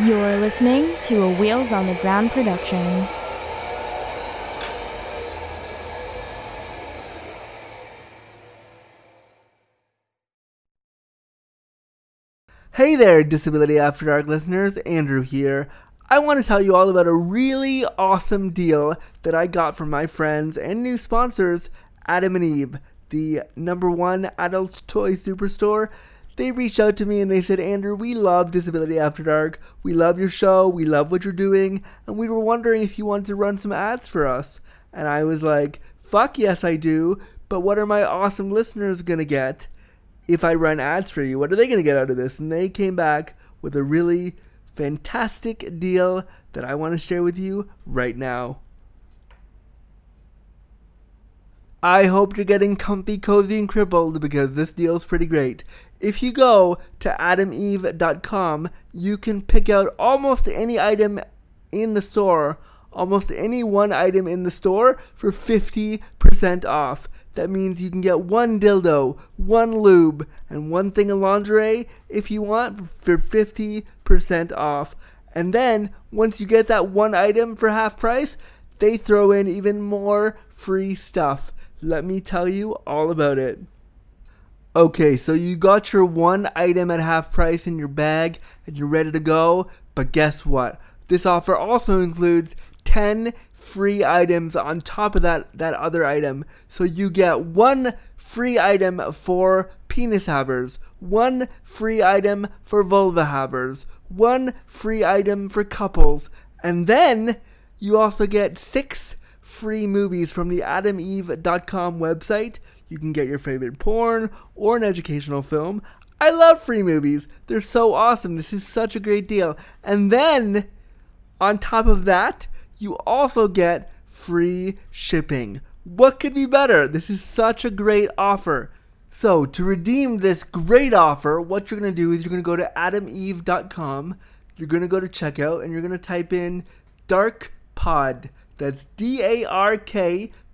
You're listening to a Wheels on the Ground production. Hey there, Disability After Dark listeners, Andrew here. I want to tell you all about a really awesome deal that I got from my friends and new sponsors, Adam and Eve, the #1 adult toy superstore. They reached out to me and they said, Andrew, we love Disability After Dark. We love your show. We love what you're doing. And we were wondering if you wanted to run some ads for us. And I was like, fuck yes, I do. But what are my awesome listeners going to get if I run ads for you? What are they going to get out of this? And they came back with a really fantastic deal that I want to share with you right now. I hope you're getting comfy, cozy, and crippled because this deal's pretty great. If you go to AdamEve.com, you can pick out almost any item in the store, almost any one item in the store for 50% off. That means you can get one dildo, one lube, and one thing of lingerie if you want for 50% off. And then, once you get that one item for half price, they throw in even more free stuff. Let me tell you all about it. Okay, so you got your one item at half price in your bag and you're ready to go, but guess what? This offer also includes 10 free items on top of that other item. So you get one free item for penis havers, one free item for vulva havers, one free item for couples, and then you also get 6 free movies from the AdamEve.com website. You can get your favorite porn or an educational film. I love free movies. They're so awesome. This is such a great deal. And then, on top of that, you also get free shipping. What could be better? This is such a great offer. So, to redeem this great offer, what you're going to do is you're going to go to AdamEve.com. You're going to go to checkout and you're going to type in Dark Pod. That's DARKPOD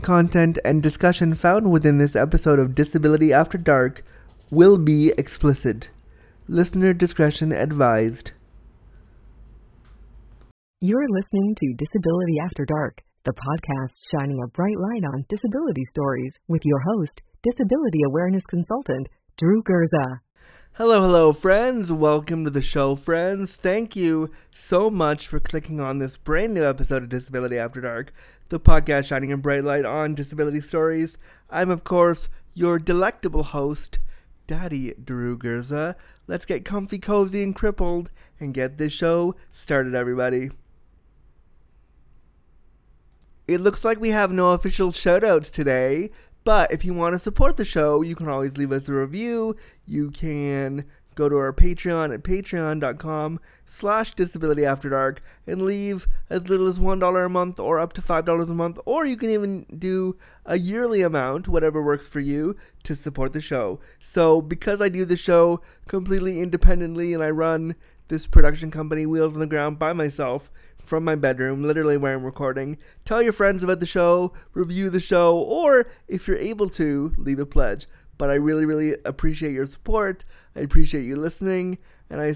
content, and discussion found within this episode of Disability After Dark will be explicit. Listener discretion advised. You're listening to Disability After Dark, the podcast shining a bright light on disability stories with your host, disability awareness consultant, Drew Gerza. Hello, friends. Welcome to the show, friends. Thank you so much for clicking on this brand new episode of Disability After Dark, the podcast shining a bright light on disability stories. I'm, of course, your delectable host, Daddy Drew Gerza. Let's get comfy, cozy, and crippled and get this show started, everybody. It looks like we have no official shout-outs today. But if you want to support the show, you can always leave us a review. You can go to our Patreon at patreon.com/disabilityafterdark and leave as little as $1 a month or up to $5 a month. Or you can even do a yearly amount, whatever works for you, to support the show. So because I do the show completely independently and I run this production company, Wheels on the Ground, by myself from my bedroom, literally where I'm recording. Tell your friends about the show, review the show, or if you're able to, leave a pledge. But I really, really appreciate your support. I appreciate you listening, and I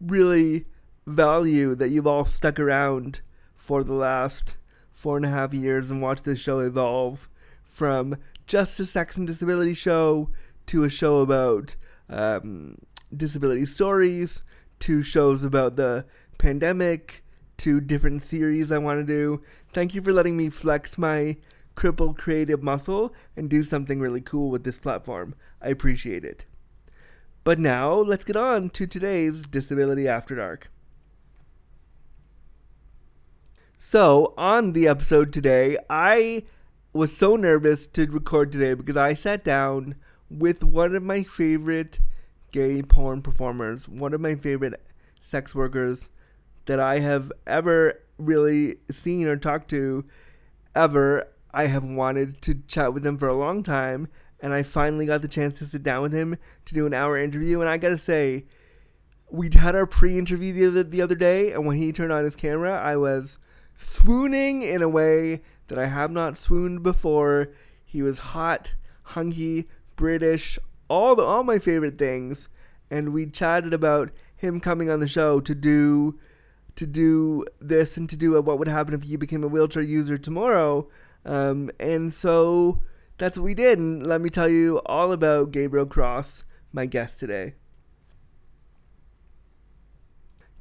really value that you've all stuck around for the last 4.5 years and watched this show evolve from just a sex and disability show to a show about disability stories, to shows about the pandemic, two different series I want to do. Thank you for letting me flex my crippled creative muscle and do something really cool with this platform. I appreciate it. But now, let's get on to today's Disability After Dark. So, on the episode today, I was so nervous to record today because I sat down with one of my favorite gay porn performers, one of my favorite sex workers that I have ever really seen or talked to ever. I have wanted to chat with him for a long time, and I finally got the chance to sit down with him to do an hour interview. And I gotta say, we had our pre-interview the other day, and when he turned on his camera, I was swooning in a way that I have not swooned before. He was hot, hunky, British, all my favorite things. And we chatted about him coming on the show to do this and to do what would happen if you became a wheelchair user tomorrow. And so that's what we did. And let me tell you all about Gabriel Cross, my guest today.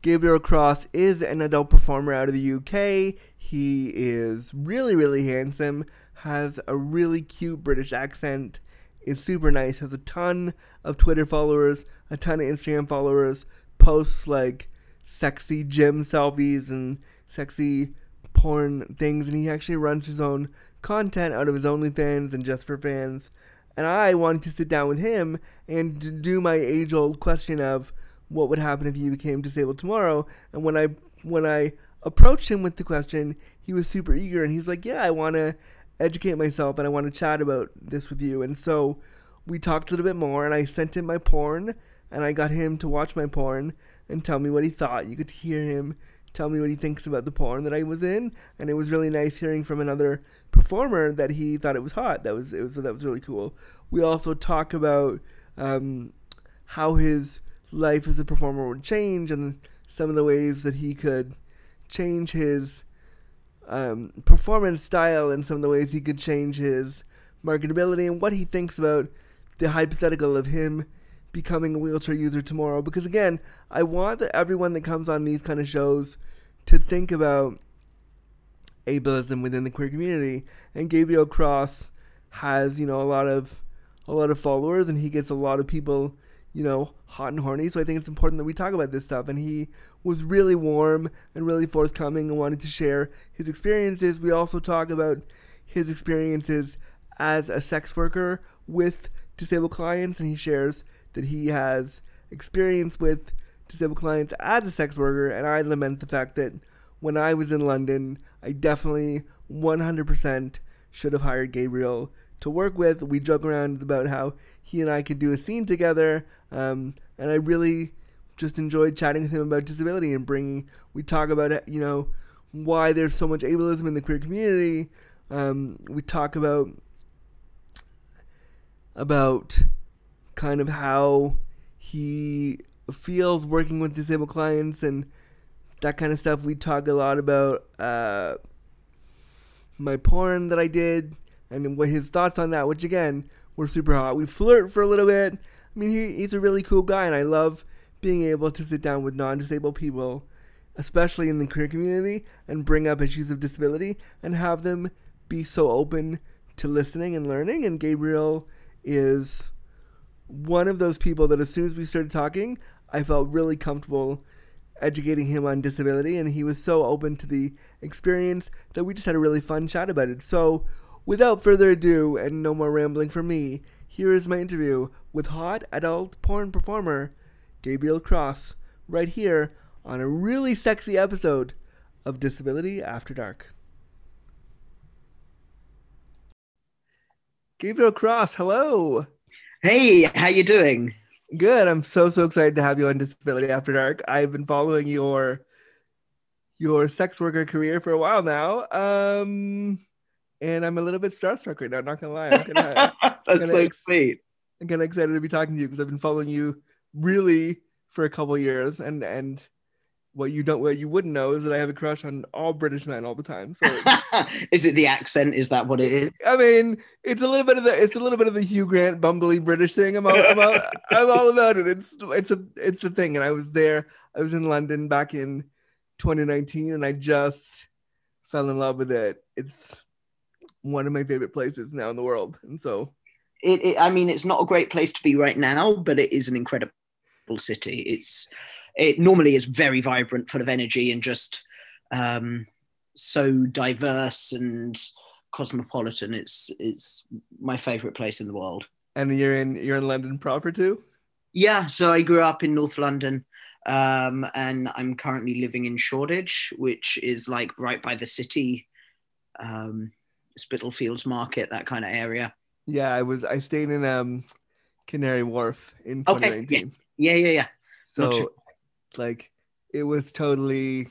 Gabriel Cross is an adult performer out of the UK. He is really, really handsome, has a really cute British accent, is super nice, has a ton of Twitter followers, a ton of Instagram followers, posts like sexy gym selfies and sexy porn things, and he actually runs his own content out of his OnlyFans and Just for Fans. And I wanted to sit down with him and to do my age-old question of what would happen if you became disabled tomorrow. And when I approached him with the question, he was super eager, and he's like, yeah, I want to educate myself and I want to chat about this with you. And so we talked a little bit more, and I sent him my porn, and I got him to watch my porn and tell me what he thought. You could hear him tell me what he thinks about the porn that I was in, and it was really nice hearing from another performer that he thought it was hot. That was really cool. We also talk about how his life as a performer would change and some of the ways that he could change his performance style and some of the ways he could change his marketability, and what he thinks about the hypothetical of him becoming a wheelchair user tomorrow. Because again, I want that everyone that comes on these kind of shows to think about ableism within the queer community. And Gabriel Cross has, a lot of followers, and he gets a lot of people, hot and horny. So I think it's important that we talk about this stuff. And he was really warm and really forthcoming and wanted to share his experiences. We also talk about his experiences as a sex worker with disabled clients, and he shares that he has experience with disabled clients as a sex worker, and I lament the fact that when I was in London, I definitely 100% should have hired Gabriel to work with. We joke around about how he and I could do a scene together, and I really just enjoyed chatting with him about disability and we talk about, why there's so much ableism in the queer community. We talk about kind of how he feels working with disabled clients and that kind of stuff. We talk a lot about my porn that I did and what his thoughts on that, which again were super hot. We flirt for a little bit. I mean, he's a really cool guy, and I love being able to sit down with non-disabled people, especially in the queer community, and bring up issues of disability and have them be so open to listening and learning. And Gabriel is one of those people that as soon as we started talking, I felt really comfortable educating him on disability, and he was so open to the experience that we just had a really fun chat about it. So without further ado, and no more rambling from me, here is my interview with hot adult porn performer Gabriel Cross, right here on a really sexy episode of Disability After Dark. Gabriel Cross, hello. Hey, how you doing? Good. I'm so excited to have you on Disability After Dark. I've been following your sex worker career for a while now, and I'm a little bit starstruck right now. Not gonna lie. That's so sweet. I'm kind of excited to be talking to you because I've been following you really for a couple of years, and what you wouldn't know is that I have a crush on all British men all the time. So is it the accent? Is that what it is? I mean, it's a little bit of the Hugh Grant bumbly British thing. I'm all about it. It's a thing. And I was in London back in 2019, and I just fell in love with it. It's one of my favorite places now in the world. And so I mean, it's not a great place to be right now, but it is an incredible city. It normally is very vibrant, full of energy, and just so diverse and cosmopolitan. It's my favorite place in the world. And you're in London proper too? Yeah, so I grew up in North London, and I'm currently living in Shoreditch, which is like right by the city, Spitalfields Market, that kind of area. Yeah, I stayed in Canary Wharf in 2019. Okay. Yeah. So like it was totally,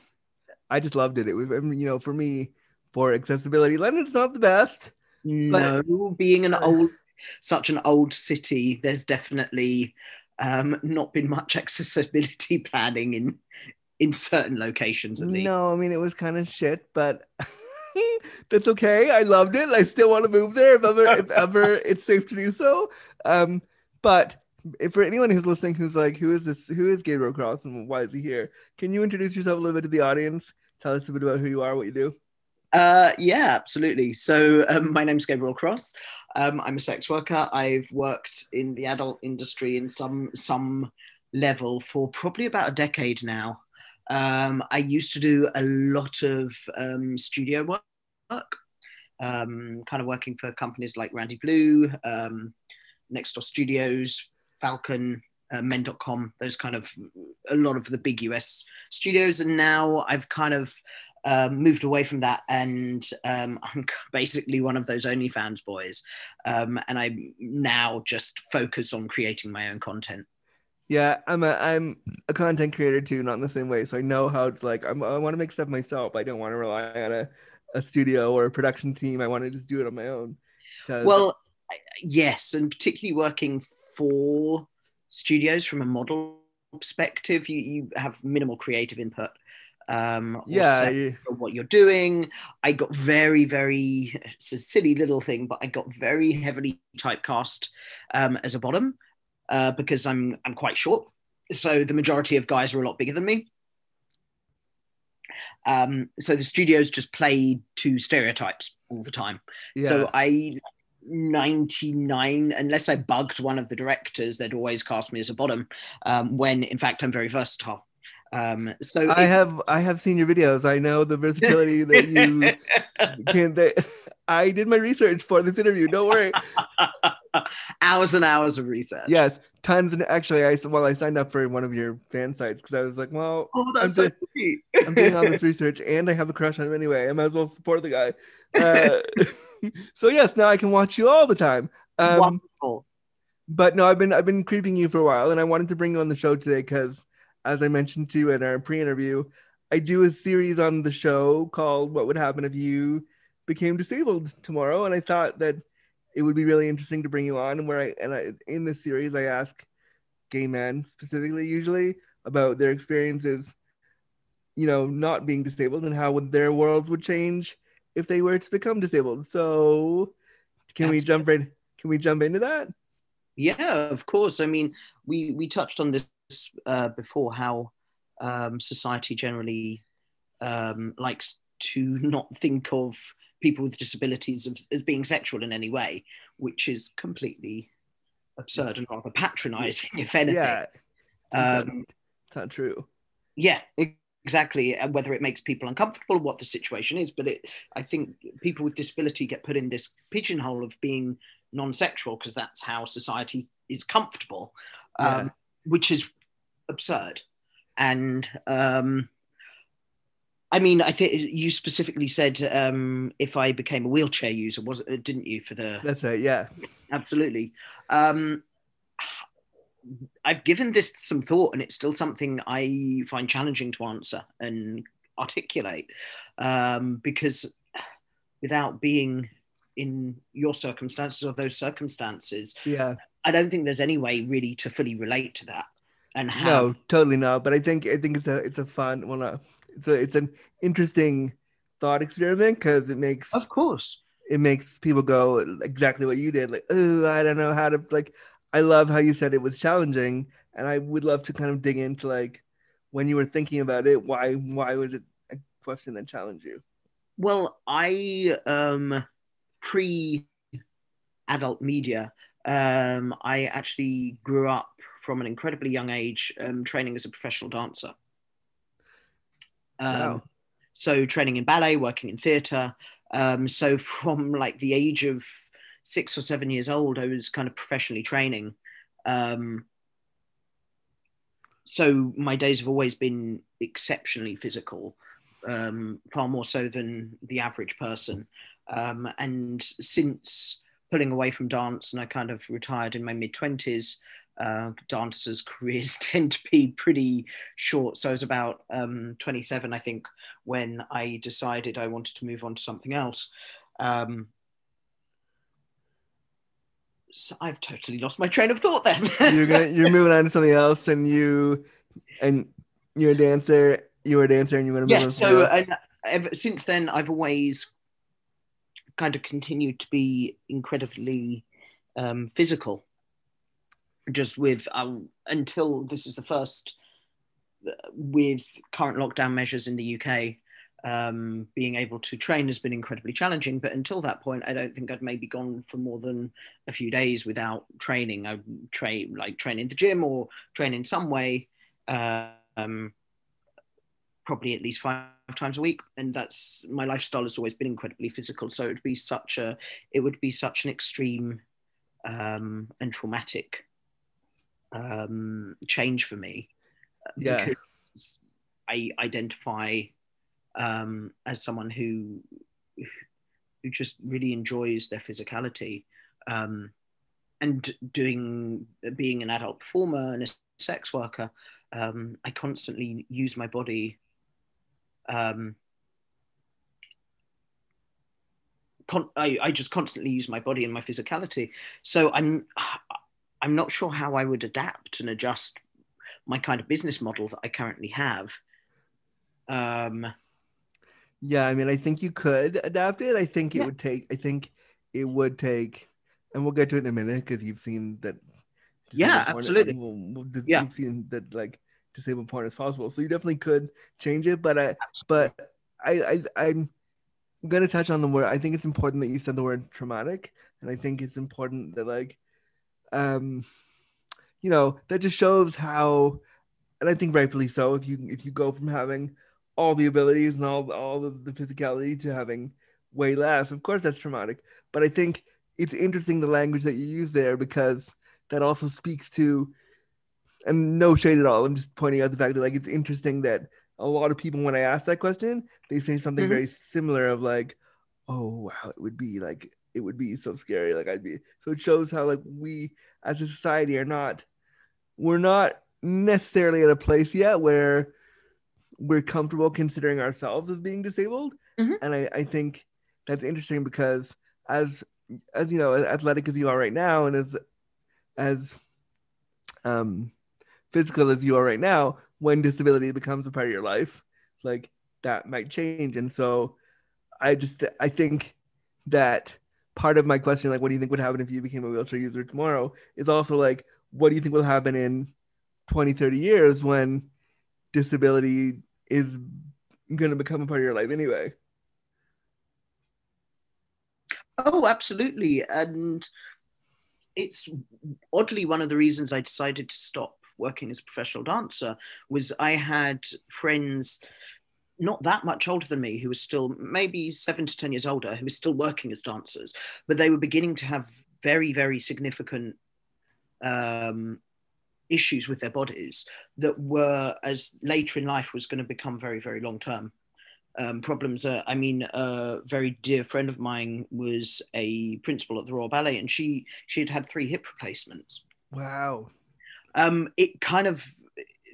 I just loved it. It was, for me, for accessibility, London's not the best. No, but being such an old city, there's definitely not been much accessibility planning in certain locations, at least. No, I mean, it was kind of shit, but that's okay. I loved it. I still want to move there if ever it's safe to do so. But for anyone who's listening, who's like, who is this? Who is Gabriel Cross and why is he here? Can you introduce yourself a little bit to the audience? Tell us a bit about who you are, what you do. Yeah, absolutely. So my name's Gabriel Cross. I'm a sex worker. I've worked in the adult industry in some level for probably about a decade now. I used to do a lot of studio work, kind of working for companies like Randy Blue, Nextdoor Studios, Falcon, Men.com, those kind of, a lot of the big US studios. And now I've kind of moved away from that, and I'm basically one of those OnlyFans boys, and I now just focus on creating my own content. Yeah, I'm a content creator too, not in the same way, so I know how it's like. I want to make stuff myself. I don't want to rely on a studio or a production team. I want to just do it on my own. Well, yes, and particularly working for studios from a model perspective, you have minimal creative input. What you're doing. I got very, very, it's a silly little thing, but I got very heavily typecast as a bottom because I'm quite short. So the majority of guys are a lot bigger than me. So the studios just played to stereotypes all the time. Yeah. So 99, unless I bugged one of the directors, they'd always cast me as a bottom when in fact I'm very versatile. So I have seen your videos. I know the versatility that you can. I did my research for this interview. Don't worry. Hours and hours of research. Yes, tons. And actually, I signed up for one of your fan sites because I was like, well, that's so sweet. I'm doing all this research, and I have a crush on him anyway. I might as well support the guy. So yes, now I can watch you all the time. Wonderful. But no, I've been creeping you for a while, and I wanted to bring you on the show today because, as I mentioned to you in our pre-interview, I do a series on the show called What Would Happen If You Became Disabled Tomorrow. And I thought that it would be really interesting to bring you on. And in this series, I ask gay men specifically usually about their experiences, not being disabled and how their worlds would change if they were to become disabled. So can we jump into that? Yeah, of course. I mean, we touched on this before, how society generally likes to not think of people with disabilities as being sexual in any way, which is completely absurd and rather patronizing, if anything. Yeah, it's not true. Yeah, exactly. Whether it makes people uncomfortable, what the situation is, but I think people with disability get put in this pigeonhole of being non-sexual because that's how society is comfortable, which is absurd. And I mean, I think you specifically said if I became a wheelchair user, didn't you? That's right. Yeah, absolutely. I've given this some thought, and it's still something I find challenging to answer and articulate because without being in your circumstances or those circumstances, yeah, I don't think there's any way really to fully relate to that. And how? No, totally not. But I think it's a fun, well, no, it's an interesting thought experiment because it makes, of course, it makes people go exactly what you did, like, oh, I don't know how to, like. I love how you said it was challenging, and I would love to kind of dig into like when you were thinking about it, why was it a question that challenged you? Well, I, pre-adult media, I actually grew up from an incredibly young age, training as a professional dancer. Wow. So training in ballet, working in theatre. So from like the age of 6 or 7 years old, I was kind of professionally training. So my days have always been exceptionally physical, far more so than the average person. And since pulling away from dance, and I kind of retired in my mid-20s, dancers' careers tend to be pretty short. So I was about 27, I think, when I decided I wanted to move on to something else. So I've totally lost my train of thought then. You're moving on to something else, and you're a dancer. You were a dancer, and you want to move on to something else. So ever since then, I've always kind of continued to be incredibly physical. Just with until this is the first with current lockdown measures in the UK, being able to train has been incredibly challenging. But until that point, I don't think I'd maybe gone for more than a few days without training. I train in the gym or train in some way, probably at least 5 times a week. And that's my lifestyle has always been incredibly physical. So it would be such an extreme and traumatic change for me. Yeah. Because I identify as someone who just really enjoys their physicality, and being an adult performer and a sex worker, I constantly use my body, I just constantly use my body and my physicality. So I'm not sure how I would adapt and adjust my kind of business model that I currently have. Yeah, I mean, I think you could adapt it. I think it would take, and we'll get to it in a minute because you've seen that. Yeah, absolutely. You've seen that like disabled porn is possible. So you definitely could change it, but I'm going to touch on the word. I think it's important that you said the word traumatic. And I think it's important that like, you know, that just shows how, and I think rightfully so, if you go from having all the abilities and all of the physicality to having way less, of course that's traumatic. But I think it's interesting the language that you use there, because that also speaks to, and no shade at all, I'm just pointing out the fact that like, it's interesting that a lot of people, when I ask that question, they say something very similar of like, oh wow, it would be so scary. Like I'd be, so it shows how like we as a society we're not necessarily at a place yet where we're comfortable considering ourselves as being disabled. Mm-hmm. And I think that's interesting because as you know, as athletic as you are right now, and as physical as you are right now, when disability becomes a part of your life, like that might change. And so I think that part of my question, like, what do you think would happen if you became a wheelchair user tomorrow, is also like, what do you think will happen in 20, 30 years when disability is going to become a part of your life anyway? Oh, absolutely. And it's oddly one of the reasons I decided to stop working as a professional dancer was I had friends not that much older than me who were still maybe 7 to 10 years older who were still working as dancers, but they were beginning to have very, very significant issues with their bodies that were, as later in life was going to become very, very long-term problems. A very dear friend of mine was a principal at the Royal Ballet, and she had had 3 hip replacements. Wow. It kind of,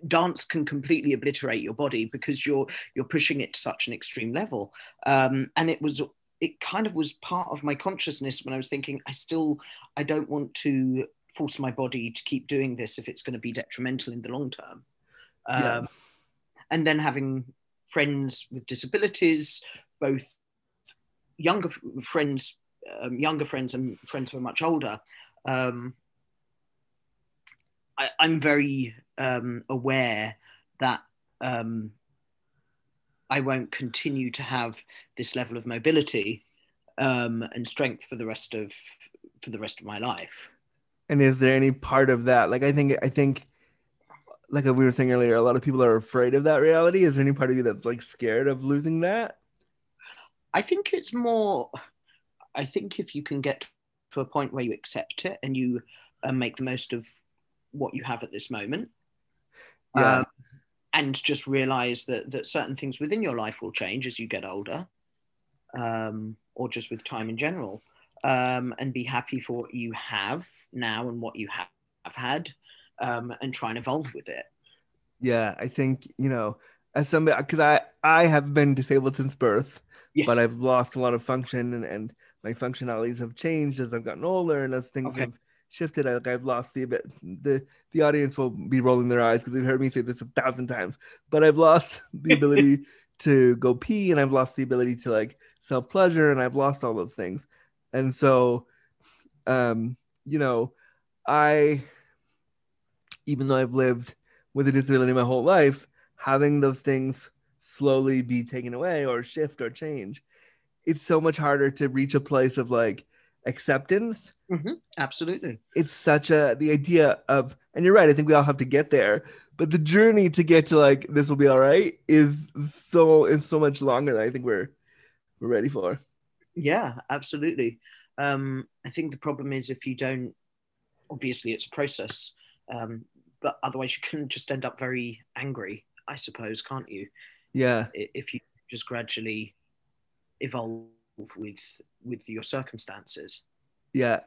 dance can completely obliterate your body because you're pushing it to such an extreme level. And it kind of was part of my consciousness when I was thinking, I don't want to force my body to keep doing this if it's going to be detrimental in the long term. Yeah. And then having friends with disabilities, both younger friends and friends who are much older, I'm very aware that I won't continue to have this level of mobility and strength for the rest of my life. And is there any part of that? Like, I think, like we were saying earlier, a lot of people are afraid of that reality. Is there any part of you that's like scared of losing that? I think it's more, I think if you can get to a point where you accept it and you make the most of what you have at this moment, yeah. And just realize that certain things within your life will change as you get older, or just with time in general, and be happy for what you have now and what you have had, and try and evolve with it. Yeah, I think, you know, as somebody, because I have been disabled since birth, yes. But I've lost a lot of function, and my functionalities have changed as I've gotten older and as things have shifted. I've lost the audience will be rolling their eyes because they've heard me say this 1,000 times, but I've lost the ability to go pee, and I've lost the ability to like self-pleasure, and I've lost all those things. And so, you know, even though I've lived with a disability my whole life, having those things slowly be taken away or shift or change, it's so much harder to reach a place of like acceptance. Mm-hmm. Absolutely. It's such the idea of, and you're right, I think we all have to get there, but the journey to get to like, this will be all right is so much longer than I think we're ready for. Yeah, absolutely. I think the problem is if you don't, obviously it's a process, but otherwise you can just end up very angry, I suppose, can't you? Yeah. If you just gradually evolve with your circumstances. Yeah.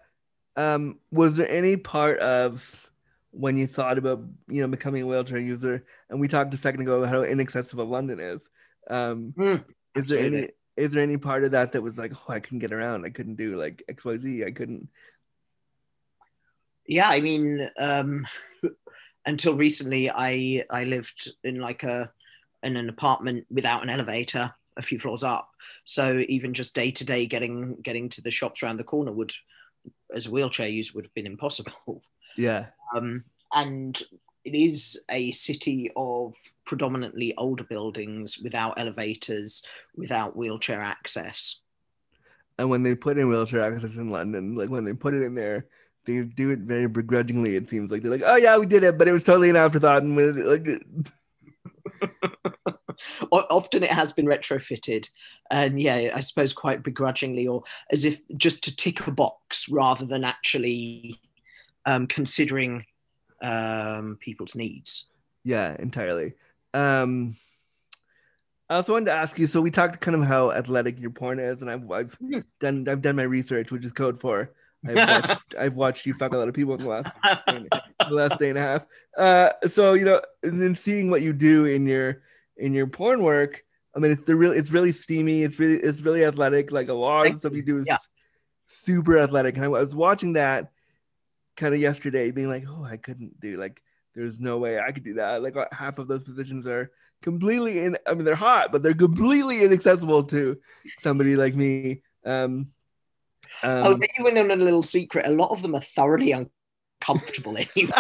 Was there any part of when you thought about, you know, becoming a wheelchair user, and we talked a second ago about how inaccessible London is. Is there any... Is there any part of that was like, oh, I couldn't get around. I couldn't do like XYZ. I couldn't. Yeah, I mean, until recently, I lived in like an apartment without an elevator, a few floors up. So even just day to day, getting to the shops around the corner would, as a wheelchair user, would have been impossible. Yeah. And it is a city of predominantly older buildings without elevators, without wheelchair access. And when they put in wheelchair access in London, like when they put it in there, they do it very begrudgingly, it seems like. They're like, oh yeah, we did it, but it was totally an afterthought. And like... Often it has been retrofitted. And yeah, I suppose quite begrudgingly, or as if just to tick a box rather than actually considering people's needs. Yeah, entirely. I also wanted to ask you, so we talked kind of how athletic your porn is, and I've done my research, which is code for I've watched you fuck a lot of people in the last day and a half. So, you know, in seeing what you do in your porn work, I mean, it's really steamy, it's really athletic. Like a lot of stuff you do is super athletic, and I was watching that kind of yesterday, being like, oh, I couldn't do like. There's no way I could do that. Like half of those positions are completely they're hot, but they're completely inaccessible to somebody like me. I'll let you in on a little secret. A lot of them are thoroughly uncomfortable anyway.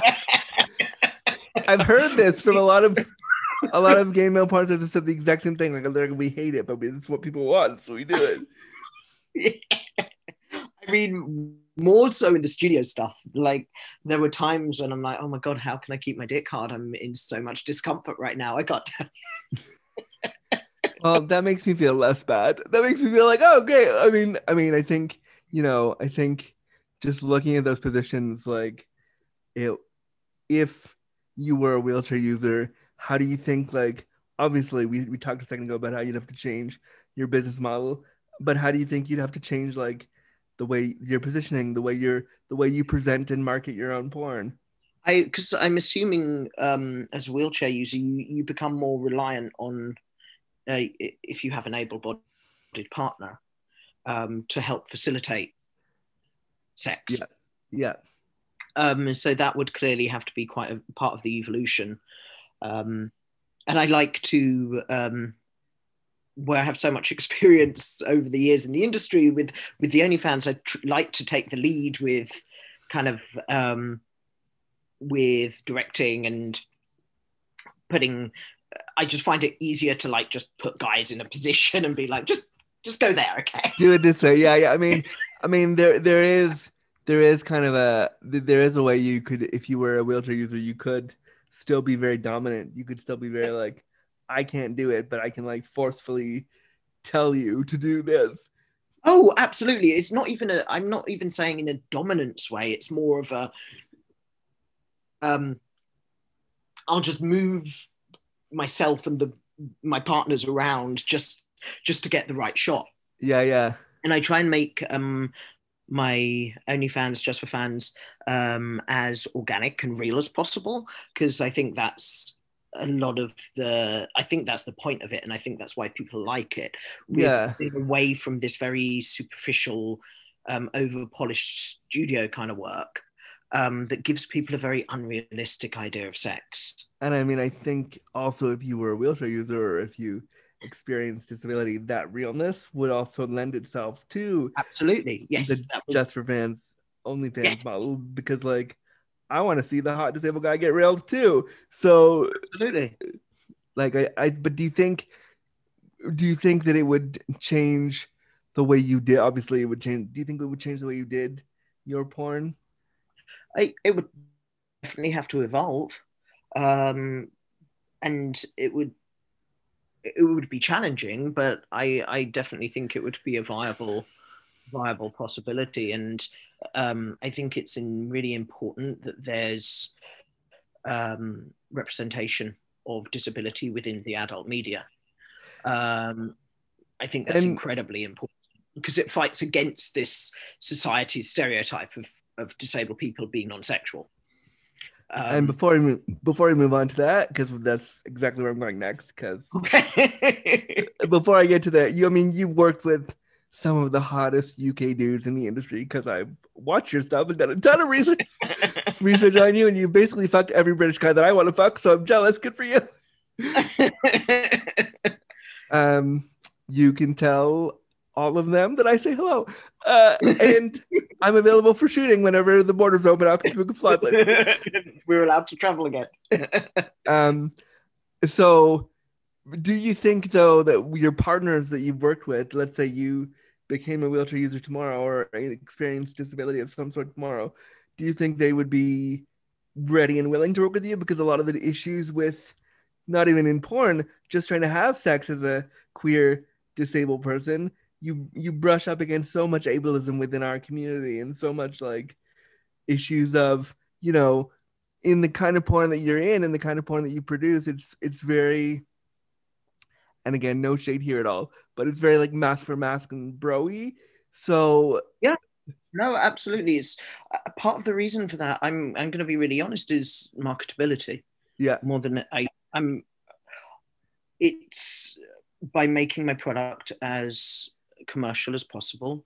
I've heard this from a lot of gay male partners that have said the exact same thing. Like, we hate it, but it's what people want, so we do it. Yeah. I mean, more so in the studio stuff. Like there were times when I'm like, oh my God, how can I keep my dick hard? I'm in so much discomfort right now. I can't. Well, that makes me feel less bad. That makes me feel like, oh great. I mean, I think, you know, just looking at those positions, like if you were a wheelchair user, how do you think, like, obviously we talked a second ago about how you'd have to change your business model, but how do you think you'd have to change like the way you're positioning, the way you present and market your own porn? Because I'm assuming as a wheelchair user, you become more reliant on if you have an able-bodied partner to help facilitate sex. Yeah. Yeah. So that would clearly have to be quite a part of the evolution. And I like to... where I have so much experience over the years in the industry with the OnlyFans, I like to take the lead with kind of with directing and putting I just find it easier to like just put guys in a position and be like, just go there, okay? Do it this way, yeah. I mean, there is kind of a way you could, if you were a wheelchair user, you could still be very dominant. You could still be very like, I can't do it, but I can like forcefully tell you to do this. Oh, absolutely. It's not even I'm not even saying in a dominance way. It's more of a, I'll just move myself and my partners around just to get the right shot. Yeah. And I try and make my OnlyFans, Just for Fans, as organic and real as possible, because I think that's the point of it, and I think that's why people like it. We're away from this very superficial, over-polished studio kind of work. That gives people a very unrealistic idea of sex. And I mean, I think also if you were a wheelchair user or if you experienced disability, that realness would also lend itself to absolutely, yes, Just for Fans, OnlyFans model, because like I want to see the hot disabled guy get railed too. So absolutely, like but do you think that it would change the way you did? Obviously, it would change. Do you think it would change the way you did your porn? It would definitely have to evolve, and it would be challenging, but I definitely think it would be a viable possibility. And I think it's really important that there's representation of disability within the adult media. I think that's incredibly important because it fights against this society's stereotype of disabled people being non-sexual. And before we move on to that, because that's exactly where I'm going next, before I get to that, you've worked with some of the hottest UK dudes in the industry, because I've watched your stuff and done a ton of research on you, and you basically fucked every British guy that I want to fuck, so I'm jealous. Good for you. You can tell all of them that I say hello. And I'm available for shooting whenever the borders open up. We can fly places. We're allowed to travel again. So do you think, though, that your partners that you've worked with, let's say you became a wheelchair user tomorrow or experienced disability of some sort tomorrow, do you think they would be ready and willing to work with you? Because a lot of the issues with, not even in porn, just trying to have sex as a queer disabled person, you brush up against so much ableism within our community and so much like issues of, in the kind of porn that you're in and the kind of porn that you produce, it's very, and again, no shade here at all, but it's very like mask for mask and bro-y. So yeah, no, absolutely. It's part of the reason for that. I'm going to be really honest, is marketability. Yeah. More than it's by making my product as commercial as possible,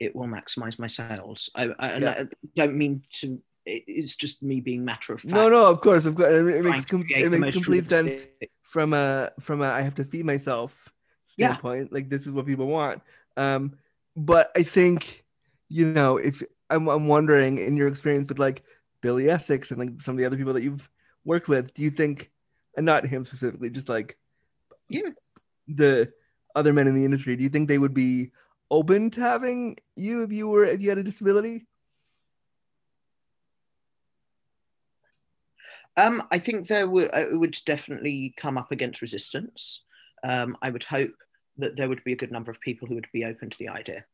it will maximize my sales. I don't mean to, it's just me being matter of fact. No, of course. It makes complete sense from a I have to feed myself standpoint. Yeah. Like, this is what people want. But I think, if I'm wondering, in your experience with like Billy Essex and like some of the other people that you've worked with, do you think, and not him specifically, just like, the other men in the industry, do you think they would be open to having you if you had a disability? I think it would definitely come up against resistance. I would hope that there would be a good number of people who would be open to the idea.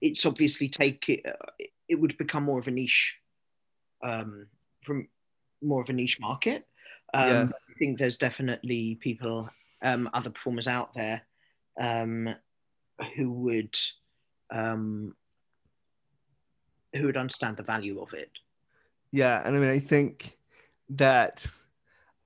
It's obviously it would become more of a niche, market. I think there's definitely people, other performers out there who would understand the value of it. Yeah, and I think that,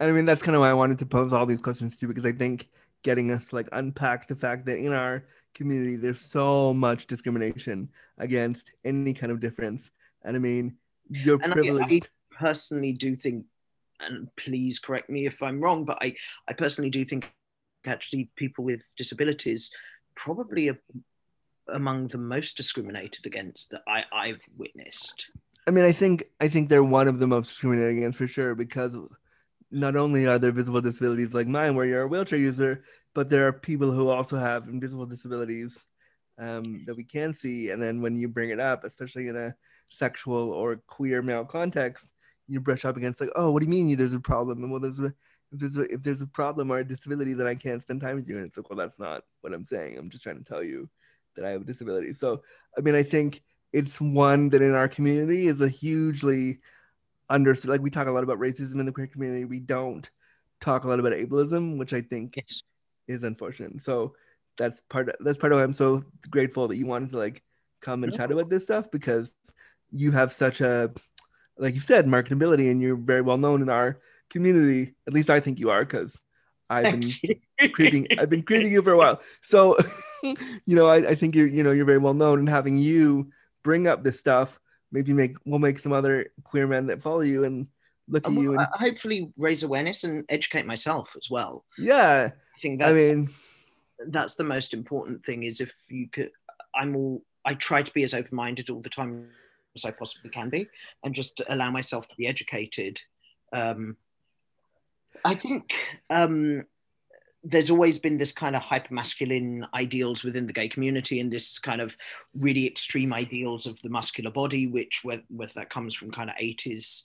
that's kind of why I wanted to pose all these questions to you, because I think getting us to like unpack the fact that in our community there's so much discrimination against any kind of difference, and you're privileged. I personally do think, and please correct me if I'm wrong, but I personally do think actually people with disabilities probably are among the most discriminated against that I've witnessed. I think they're one of the most discriminated against for sure, because not only are there visible disabilities like mine, where you're a wheelchair user, but there are people who also have invisible disabilities that we can see. And then when you bring it up, especially in a sexual or queer male context, you brush up against like, oh, what do you mean there's a problem? And well, if there's a problem or a disability, then I can't spend time with you. And it's like, well, that's not what I'm saying. I'm just trying to tell you that I have a disability. So, I mean, I think it's one that in our community is a hugely understood, like we talk a lot about racism in the queer community. We don't talk a lot about ableism, which I think is unfortunate. So that's part of why I'm so grateful that you wanted to like come and chat about this stuff, because you have such a, like you said, marketability, and you're very well known in our community. At least I think you are, because I've been creeping you for a while. So, you know, I think you're very well known, and having you bring up this stuff, maybe we'll make some other queer men that follow you and look at you, and hopefully raise awareness and educate myself as well. Yeah, I think that's the most important thing. Is if you could, I try to be as open-minded all the time as I possibly can be, and just allow myself to be educated. I think there's always been this kind of hyper-masculine ideals within the gay community, and this kind of really extreme ideals of the muscular body, which whether that comes from kind of 80s,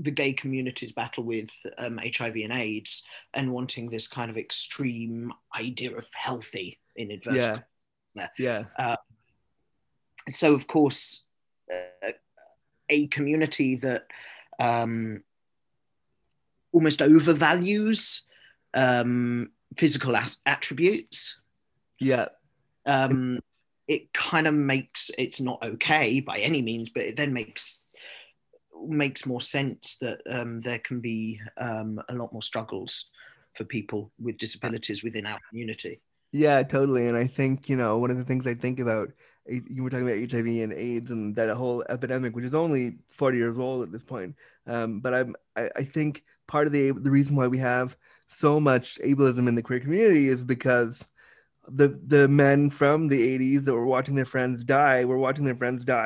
the gay community's battle with HIV and AIDS, and wanting this kind of extreme idea of healthy, in inverted commas. Yeah. So, of course, a community that almost overvalues physical attributes. Yeah. It kind of makes, it's not okay by any means, but it then makes more sense that there can be a lot more struggles for people with disabilities within our community. Yeah, totally. And I think, you know, one of the things I think about, you were talking about HIV and AIDS and that whole epidemic, which is only 40 years old at this point. But I think part of the reason why we have so much ableism in the queer community is because the men from the 80s that were watching their friends die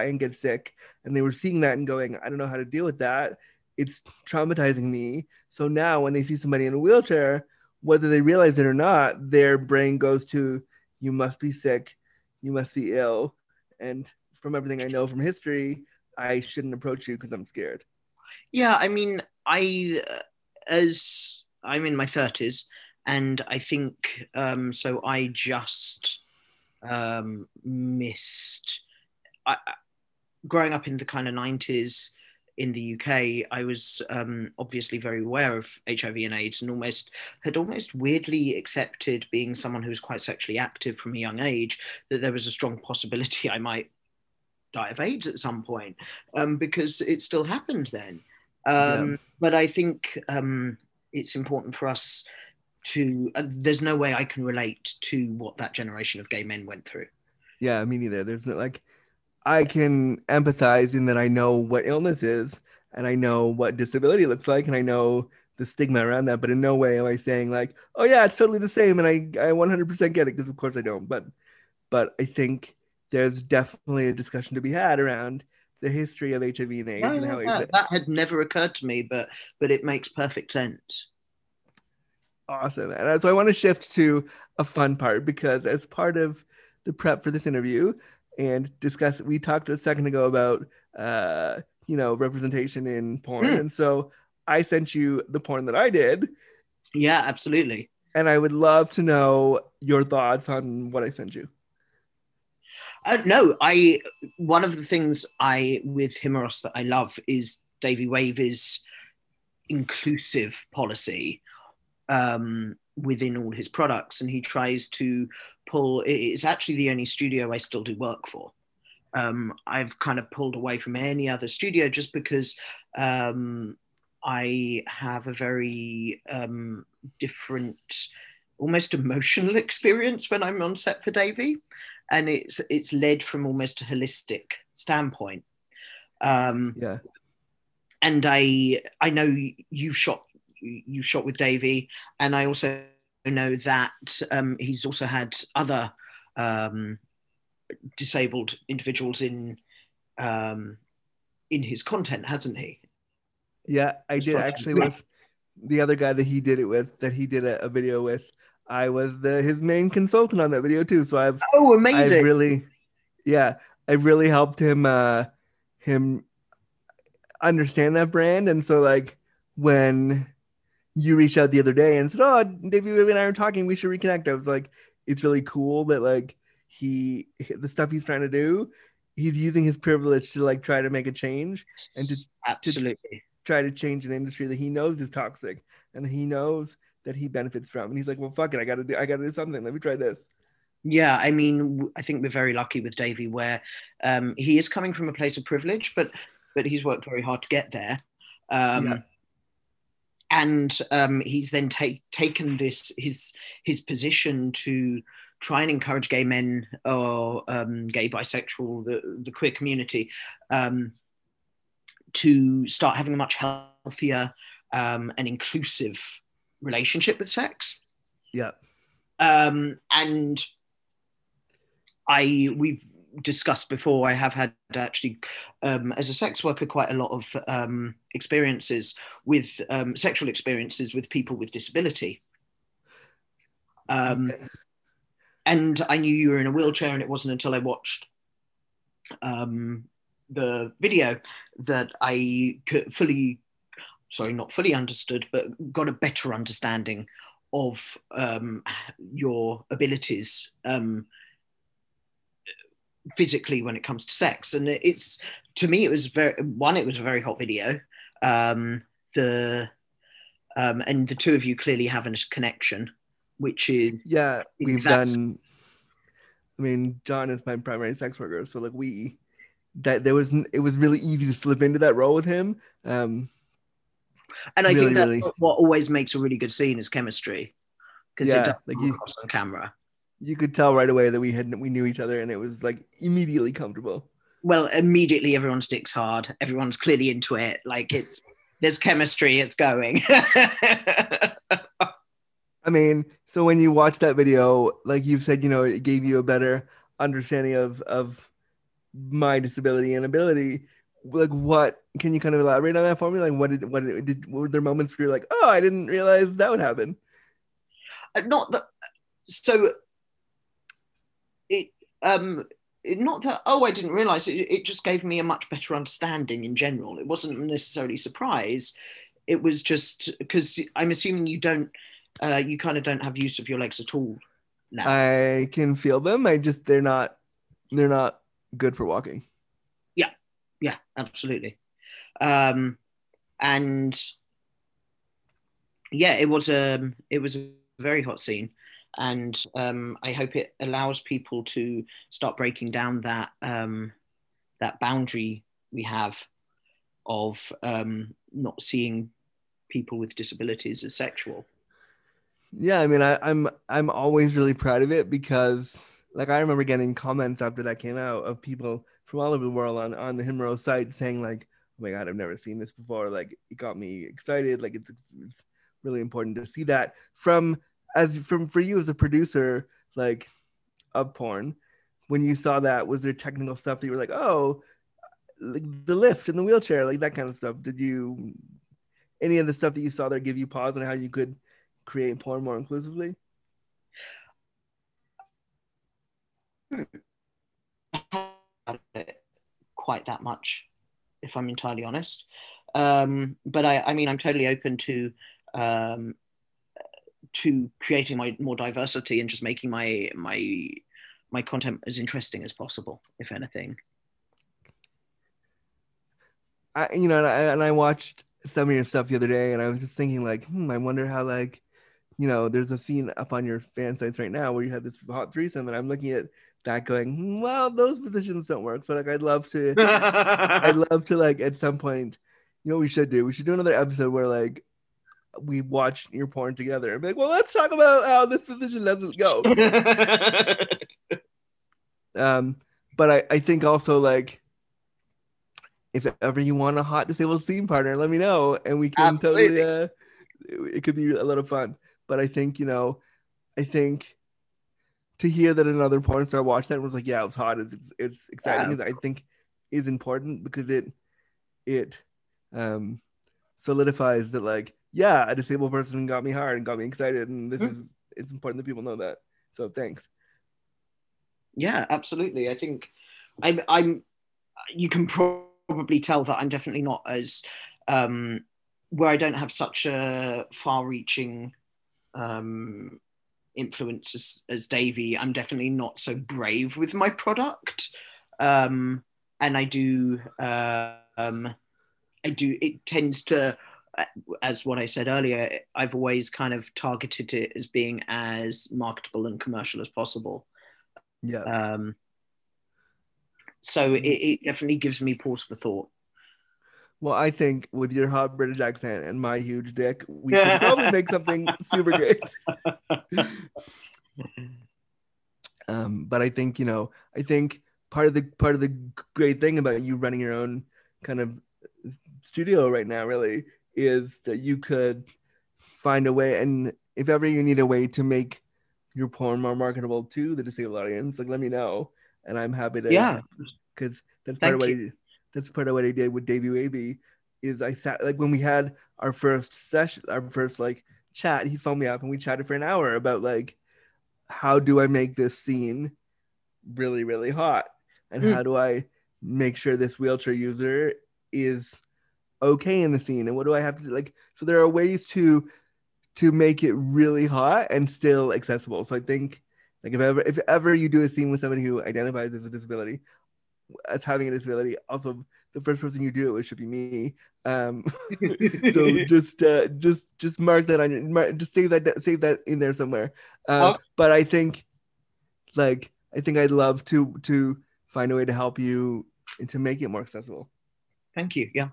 and get sick, and they were seeing that and going, I don't know how to deal with that. It's traumatizing me. So now when they see somebody in a wheelchair, whether they realize it or not, their brain goes to, you must be sick, you must be ill, and from everything I know from history, I shouldn't approach you because I'm scared. Yeah, I mean, as I'm in my 30s, and I think, so I just growing up in the kind of 90s, in the UK, I was obviously very aware of HIV and AIDS, and had almost weirdly accepted, being someone who was quite sexually active from a young age, that there was a strong possibility I might die of AIDS at some point, because it still happened then. But I think it's important for us to, there's no way I can relate to what that generation of gay men went through. Yeah, me neither. There's no, like, I can empathize in that I know what illness is, and I know what disability looks like, and I know the stigma around that, but in no way am I saying like, oh yeah, it's totally the same, and I 100% get it, because of course I don't. But I think there's definitely a discussion to be had around the history of HIV and AIDS. Yeah, and how that had never occurred to me, but it makes perfect sense. Awesome. And so I want to shift to a fun part, because as part of the prep for this interview, and discuss, we talked a second ago about representation in porn, and so I sent you the porn that I did. Yeah, absolutely. And I would love to know your thoughts on what I sent you. One of the things with Himeros that I love is Davey Wavy's inclusive policy within all his products, and he tries to pull, it's actually the only studio I still do work for. I've kind of pulled away from any other studio just because I have a very different, almost emotional experience when I'm on set for Davey, and it's led from almost a holistic standpoint. And I know you shot with Davey, and I also know that he's also had other disabled individuals in his content, hasn't he? Yeah, I did actually with the other guy that he did it with, that he did a video with. I was his main consultant on that video too. So I've amazing. I really helped him him understand that brand. And so like when you reached out the other day and said, "Oh, Davey Wavy and I are talking, we should reconnect," I was like, it's really cool that like the stuff he's trying to do, he's using his privilege to like try to make a change and to absolutely try to change an industry that he knows is toxic and he knows that he benefits from. And he's like, well, fuck it, I gotta do something. Let me try this. Yeah, I mean, I think we're very lucky with Davey where he is coming from a place of privilege, but he's worked very hard to get there. And he's then taken this, his position to try and encourage gay men or gay, bisexual, the queer community to start having a much healthier and inclusive relationship with sex. Yeah. And we've discussed before, I have had actually, as a sex worker, quite a lot of experiences with sexual experiences with people with disability. And I knew you were in a wheelchair, and it wasn't until I watched the video that I not fully understood, but got a better understanding of your abilities physically when it comes to sex. And it's, to me, it was a very hot video. And the two of you clearly have a connection, which is... Yeah, we've done... I mean, John is my primary sex worker, so like it was really easy to slip into that role with him. And I think that's what always makes a really good scene is chemistry, because it does come across on camera. You could tell right away that we knew each other, and it was like immediately comfortable. Well, immediately everyone's dick's hard. Everyone's clearly into it. Like there's chemistry. It's going. I mean, so when you watch that video, like you've said, you know, it gave you a better understanding of my disability and ability. Like, what can you kind of elaborate on that for me? Like, were there moments where you're like, oh, I didn't realize that would happen? I didn't realize it. It just gave me a much better understanding in general. It wasn't necessarily surprise. It was just because I'm assuming you don't, you kind of don't have use of your legs at all now. I can feel them. They're not good for walking. Yeah, absolutely. And yeah, it was a very hot scene. And I hope it allows people to start breaking down that boundary we have of not seeing people with disabilities as sexual. Yeah, I mean, I'm always really proud of it because like I remember getting comments after that came out of people from all over the world on the Himeros site saying like, oh my God, I've never seen this before. Like it got me excited. Like it's really important to see that for you as a producer, like of porn, when you saw that, was there technical stuff that you were like, oh, like the lift and the wheelchair, like that kind of stuff. Did you, any of the stuff that you saw there give you pause on how you could create porn more inclusively? Quite that much, if I'm entirely honest, but I mean I'm totally open to creating more diversity and just making my content as interesting as possible, if anything. I watched some of your stuff the other day, and I was just thinking like, I wonder how like, you know, there's a scene up on your fan sites right now where you have this hot threesome, and I'm looking at that going, well, those positions don't work. So like, I'd love to like at some point, you know, we should do another episode where like we watch your porn together and be like, well, let's talk about how this position doesn't go. But I think also like, if ever you want a hot disabled scene partner, let me know and we can absolutely. Totally, it could be a lot of fun. But I think, you know, to hear that another porn star watched that and was like, yeah, it was hot. It's exciting. Yeah. I think is important because it solidifies that, like, yeah, a disabled person got me hard and got me excited, and this is, it's important that people know that. So thanks. Yeah, absolutely. I think I'm you can probably tell that I'm definitely not as where I don't have such a far-reaching influence as Davey. I'm definitely not so brave with my product, and I do it tends to, as what I said earlier, I've always kind of targeted it as being as marketable and commercial as possible. Yeah. So it definitely gives me pause for thought. Well, I think with your hot British accent and my huge dick, we can probably make something super great. But I think, you know, I think part of the great thing about you running your own kind of studio right now, really, is that you could find a way, and if ever you need a way to make your porn more marketable to the disabled audience, like, let me know, and I'm happy to. Yeah. Because that's part of what you. That's part of what I did with Davey Wavy, is I sat, like, when we had our first session, our first, like, chat, he phoned me up and we chatted for an hour about, like, how do I make this scene really, really hot? And how do I make sure this wheelchair user is okay in the scene? And what do I have to do? Like, so there are ways to make it really hot and still accessible. So I think, like, if ever you do a scene with somebody who identifies as a disability, as having a disability, also the first person you do it should be me. So just mark that on your, just save that in there somewhere. But I think, like, I'd love to find a way to help you and to make it more accessible. Thank you. Yeah.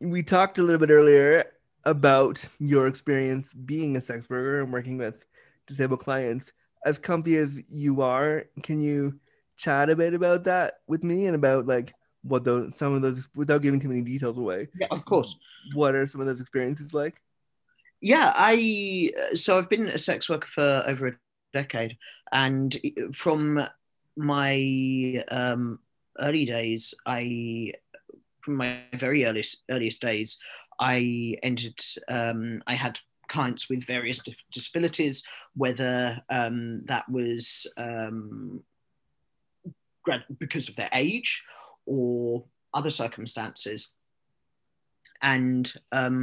We talked a little bit earlier about your experience being a sex worker and working with disabled clients. As comfy as you are, can you chat a bit about that with me, and about, like, what those, some of those, without giving too many details away? Yeah, of course. What are some of those experiences like? Yeah, so I've been a sex worker for over a decade, and from my early days, from my very earliest days, I entered, I had clients with various disabilities, whether that was because of their age or other circumstances. And I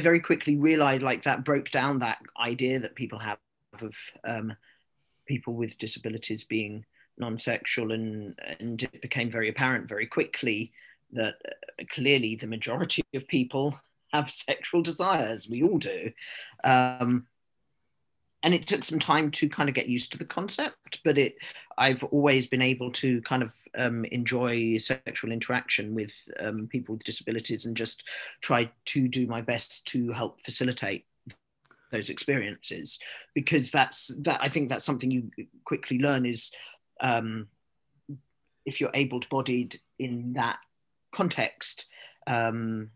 very quickly realized, like, that broke down that idea that people have of people with disabilities being non-sexual, and it became very apparent very quickly that clearly the majority of people have sexual desires. We all do. And it took some time to kind of get used to the concept, but I've always been able to kind of enjoy sexual interaction with people with disabilities, and just try to do my best to help facilitate those experiences, because I think that's something you quickly learn is if you're able-bodied in that context, I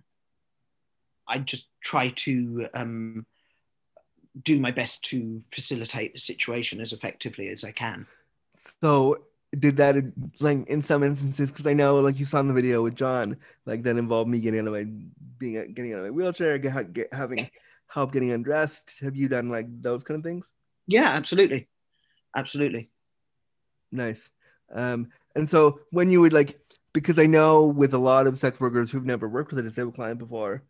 just try to do my best to facilitate the situation as effectively as I can. So did that, like, in some instances, because I know, like, you saw in the video with John, like, that involved me getting out of my wheelchair, having help getting undressed. Have you done, like, those kind of things? Yeah, absolutely. Nice. And so when you would, like, because I know with a lot of sex workers who've never worked with a disabled client before,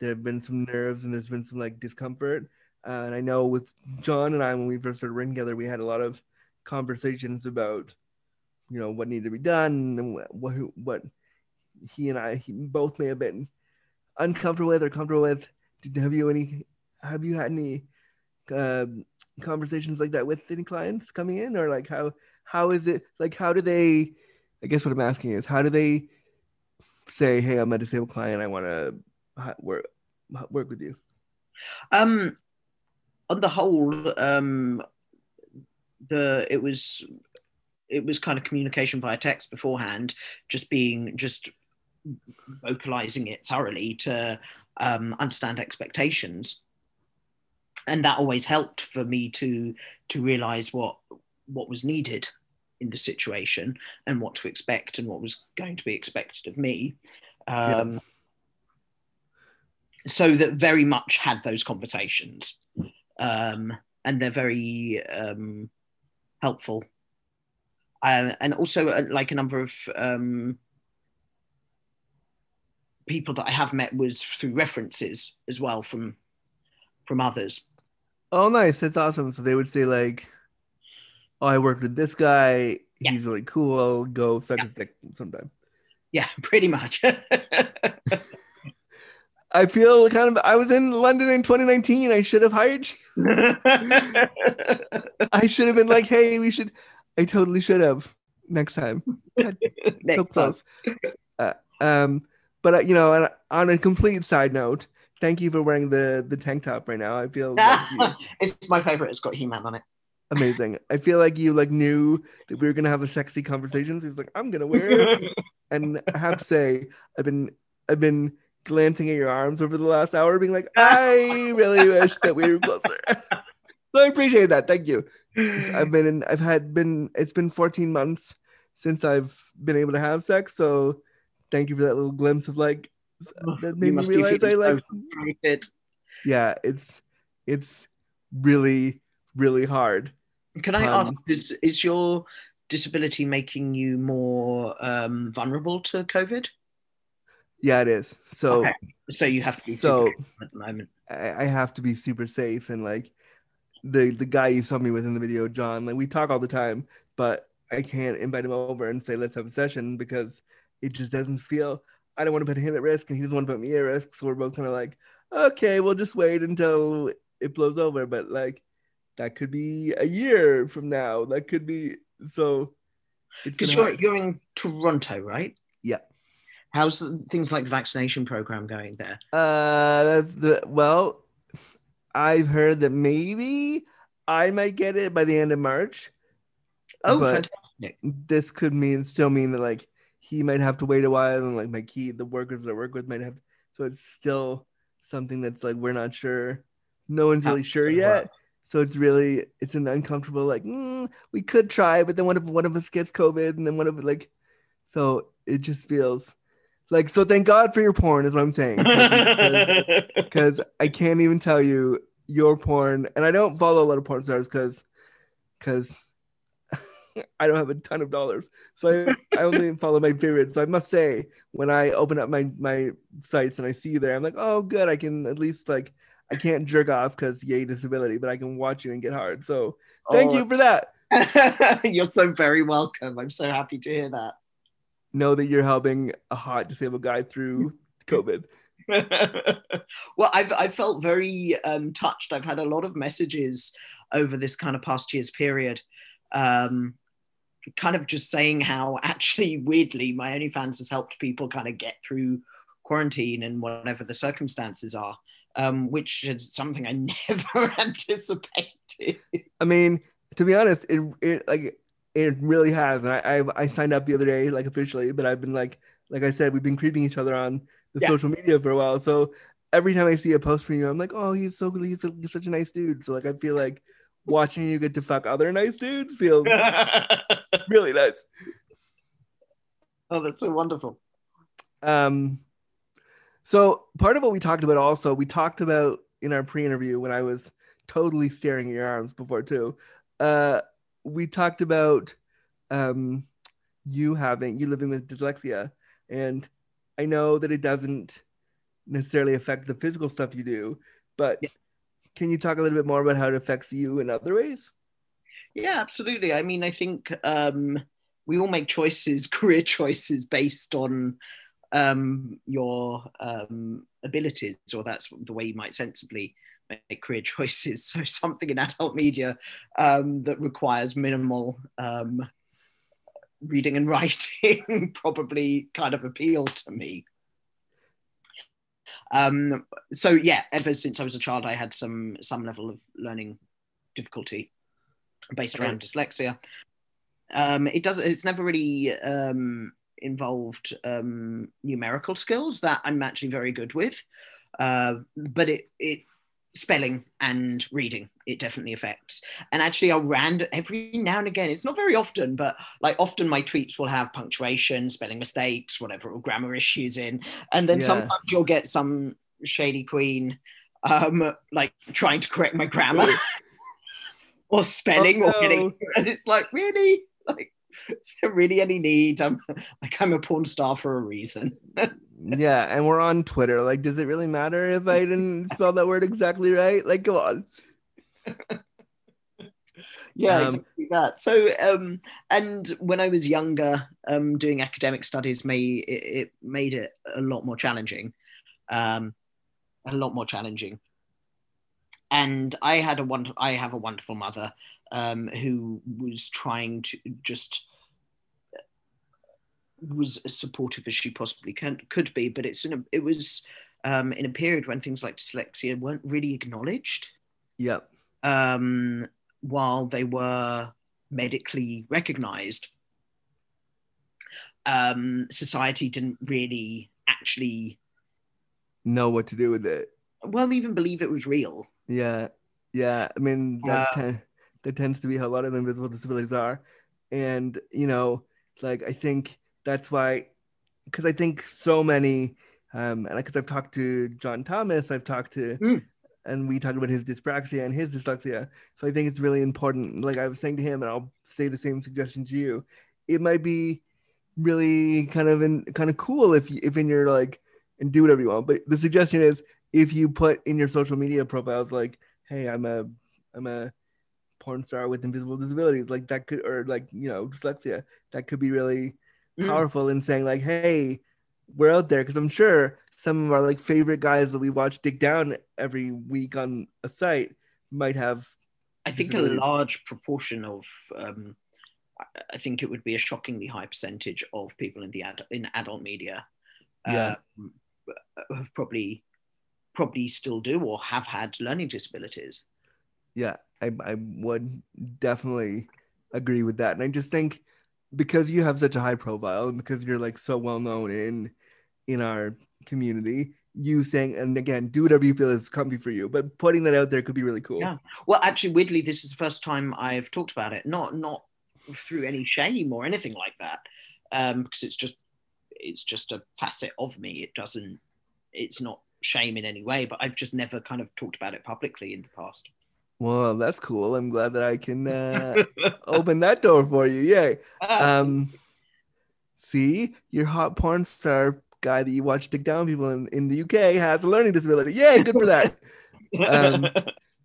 there have been some nerves and there's been some, like, discomfort. And I know with John and I, when we first started working together, we had a lot of conversations about, you know, what needed to be done, and what he and I both may have been uncomfortable with or comfortable with. Have you had any conversations like that with any clients coming in, or, like, how is it, like, how do they? I guess what I'm asking is, how do they say, hey, I'm a disabled client, I want to work with you? On the whole, it was kind of communication via text beforehand, just vocalizing it thoroughly to understand expectations. And that always helped for me to realize what was needed. in the situation and what to expect and what was going to be expected of me. So that very much had those conversations, and they're very helpful. And also like a number of people that I have met was through references as well from others. Oh, nice. That's awesome. So they would say like, oh, I worked with this guy. Yeah. He's really cool. I'll go suck his dick sometime. Yeah, pretty much. I feel kind of, I was in London in 2019. I should have hired you. I should have been like, hey, we should, I totally should have next time. God, next so close. But, you know, on a complete side note, thank you for wearing the tank top right now. I feel like you, it's my favorite. It's got He-Man on it. Amazing. I feel like you like knew that we were going to have a sexy conversation. So he was like, I'm going to wear it. And I have to say, I've been glancing at your arms over the last hour being like, I really wish that we were closer. So I appreciate that. Thank you. It's been 14 months since I've been able to have sex. So thank you for that little glimpse of like, that made me realize I like it. Yeah, it's really, really hard. Can I ask, is your disability making you more vulnerable to COVID? Yeah, it is. So, okay. So you have to be at the moment. I have to be super safe, and like the guy you saw me with in the video, John. Like we talk all the time, but I can't invite him over and say let's have a session because it just doesn't feel. I don't want to put him at risk, and he doesn't want to put me at risk. So we're both kind of like, okay, we'll just wait until it blows over. But like that could be a year from now. That could be so. Because you're in Toronto, right? Yeah. How's things like the vaccination program going there? Well, I've heard that maybe I might get it by the end of March. Oh, but fantastic. This could still mean that like he might have to wait a while, and like the workers that I work with might have. So it's still something that's like, we're not sure. No one's really sure yet. So it's an uncomfortable, like, we could try, but then what if one of us gets COVID and then one of like, so it just feels like, so thank God for your porn is what I'm saying. Because I can't even tell you your porn. And I don't follow a lot of porn stars because I don't have a ton of dollars. So I only follow my favorites. So I must say, when I open up my sites and I see you there, I'm like, oh, good. I can at least like, I can't jerk off because yay disability, but I can watch you and get hard. So thank you for that. You're so very welcome. I'm so happy to hear that. Know that you're helping a hot disabled guy through COVID. Well, I felt very touched. I've had a lot of messages over this kind of past year's period, kind of just saying how actually, weirdly, my OnlyFans has helped people kind of get through quarantine and whatever the circumstances are, which is something I never anticipated. I mean, to be honest, it really has, and I signed up the other day, like officially. But I've been like I said, we've been creeping each other on the social media for a while. So every time I see a post from you, I'm like, oh, he's so good, he's such a nice dude. So like, I feel like watching you get to fuck other nice dudes feels really nice. Oh, that's so wonderful. So part of what we talked about also, we talked about in our pre-interview when I was totally staring at your arms before too. We talked about you living with dyslexia, and I know that it doesn't necessarily affect the physical stuff you do, but can you talk a little bit more about how it affects you in other ways? Yeah, absolutely. I mean, I think we all make career choices based on your abilities, or that's the way you might sensibly make career choices. So something in adult media that requires minimal reading and writing probably kind of appealed to me. So yeah, ever since I was a child, I had some level of learning difficulty based around dyslexia. It's never really involved numerical skills that I'm actually very good with, but it spelling and reading, it definitely affects. And actually I'll random every now and again, it's not very often, but like often my tweets will have punctuation, spelling mistakes, whatever, or grammar issues in. And then sometimes you'll get some shady queen like trying to correct my grammar or spelling or anything. And it's like, really? Like, is there really any need? I'm a porn star for a reason. Yeah, and we're on Twitter. Like, does it really matter if I didn't spell that word exactly right? Like, go on. Exactly that. So, and when I was younger, doing academic studies, it made it a lot more challenging. And I have a wonderful mother who was trying to just was as supportive as she possibly could be, but it was in a period when things like dyslexia weren't really acknowledged. Yep. While they were medically recognized, society didn't really actually know what to do with it. Well, we even believe it was real. Yeah. I mean, that tends to be how a lot of invisible disabilities are. And, you know, like, I think that's why, because I think so many, and because I've talked to John Thomas, and we talked about his dyspraxia and his dyslexia. So I think it's really important. Like I was saying to him, and I'll say the same suggestion to you, it might be really kind of cool if in your like, and do whatever you want. But the suggestion is, if you put in your social media profiles, like, hey, I'm a porn star with invisible disabilities, like that could, or like, you know, dyslexia, that could be really powerful in saying like, hey, we're out there. Because I'm sure some of our like favorite guys that we watch dig down every week on a site might have. I think a large proportion of, I think it would be a shockingly high percentage of people in the adult media have probably still do or have had learning disabilities. Yeah, I would definitely agree with that. And I just think because you have such a high profile and because you're like so well known in our community, you saying, and again, do whatever you feel is comfy for you, but putting that out there could be really cool. Yeah. Well, actually, weirdly, this is the first time I've talked about it, not through any shame or anything like that, because it's just a facet of me. It's not shame in any way, but I've just never kind of talked about it publicly in the past. Well, that's cool. I'm glad that I can open that door for you. Yay. See, your hot porn star guy that you watch dig down people in the UK has a learning disability. Yay, good for that.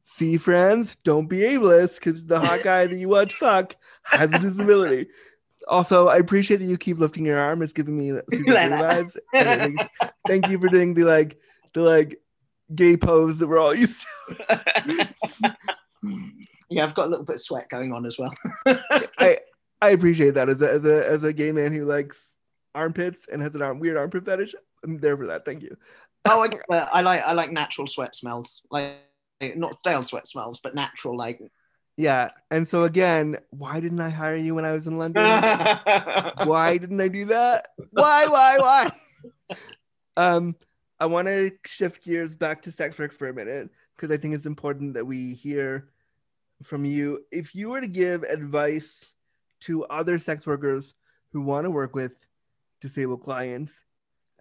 See, friends, don't be ableist because the hot guy that you watch fuck has a disability. Also, I appreciate that you keep lifting your arm. It's giving me super vibes. Thank you for doing the gay pose that we're all used to. Yeah, I've got a little bit of sweat going on as well. I appreciate that as a gay man who likes armpits and has weird armpit fetish. I'm there for that. Thank you. Oh, I like natural sweat smells, like not stale sweat smells, but natural like. Yeah. And so again, why didn't I hire you when I was in London? Why didn't I do that? Why? I want to shift gears back to sex work for a minute, because I think it's important that we hear from you. If you were to give advice to other sex workers who want to work with disabled clients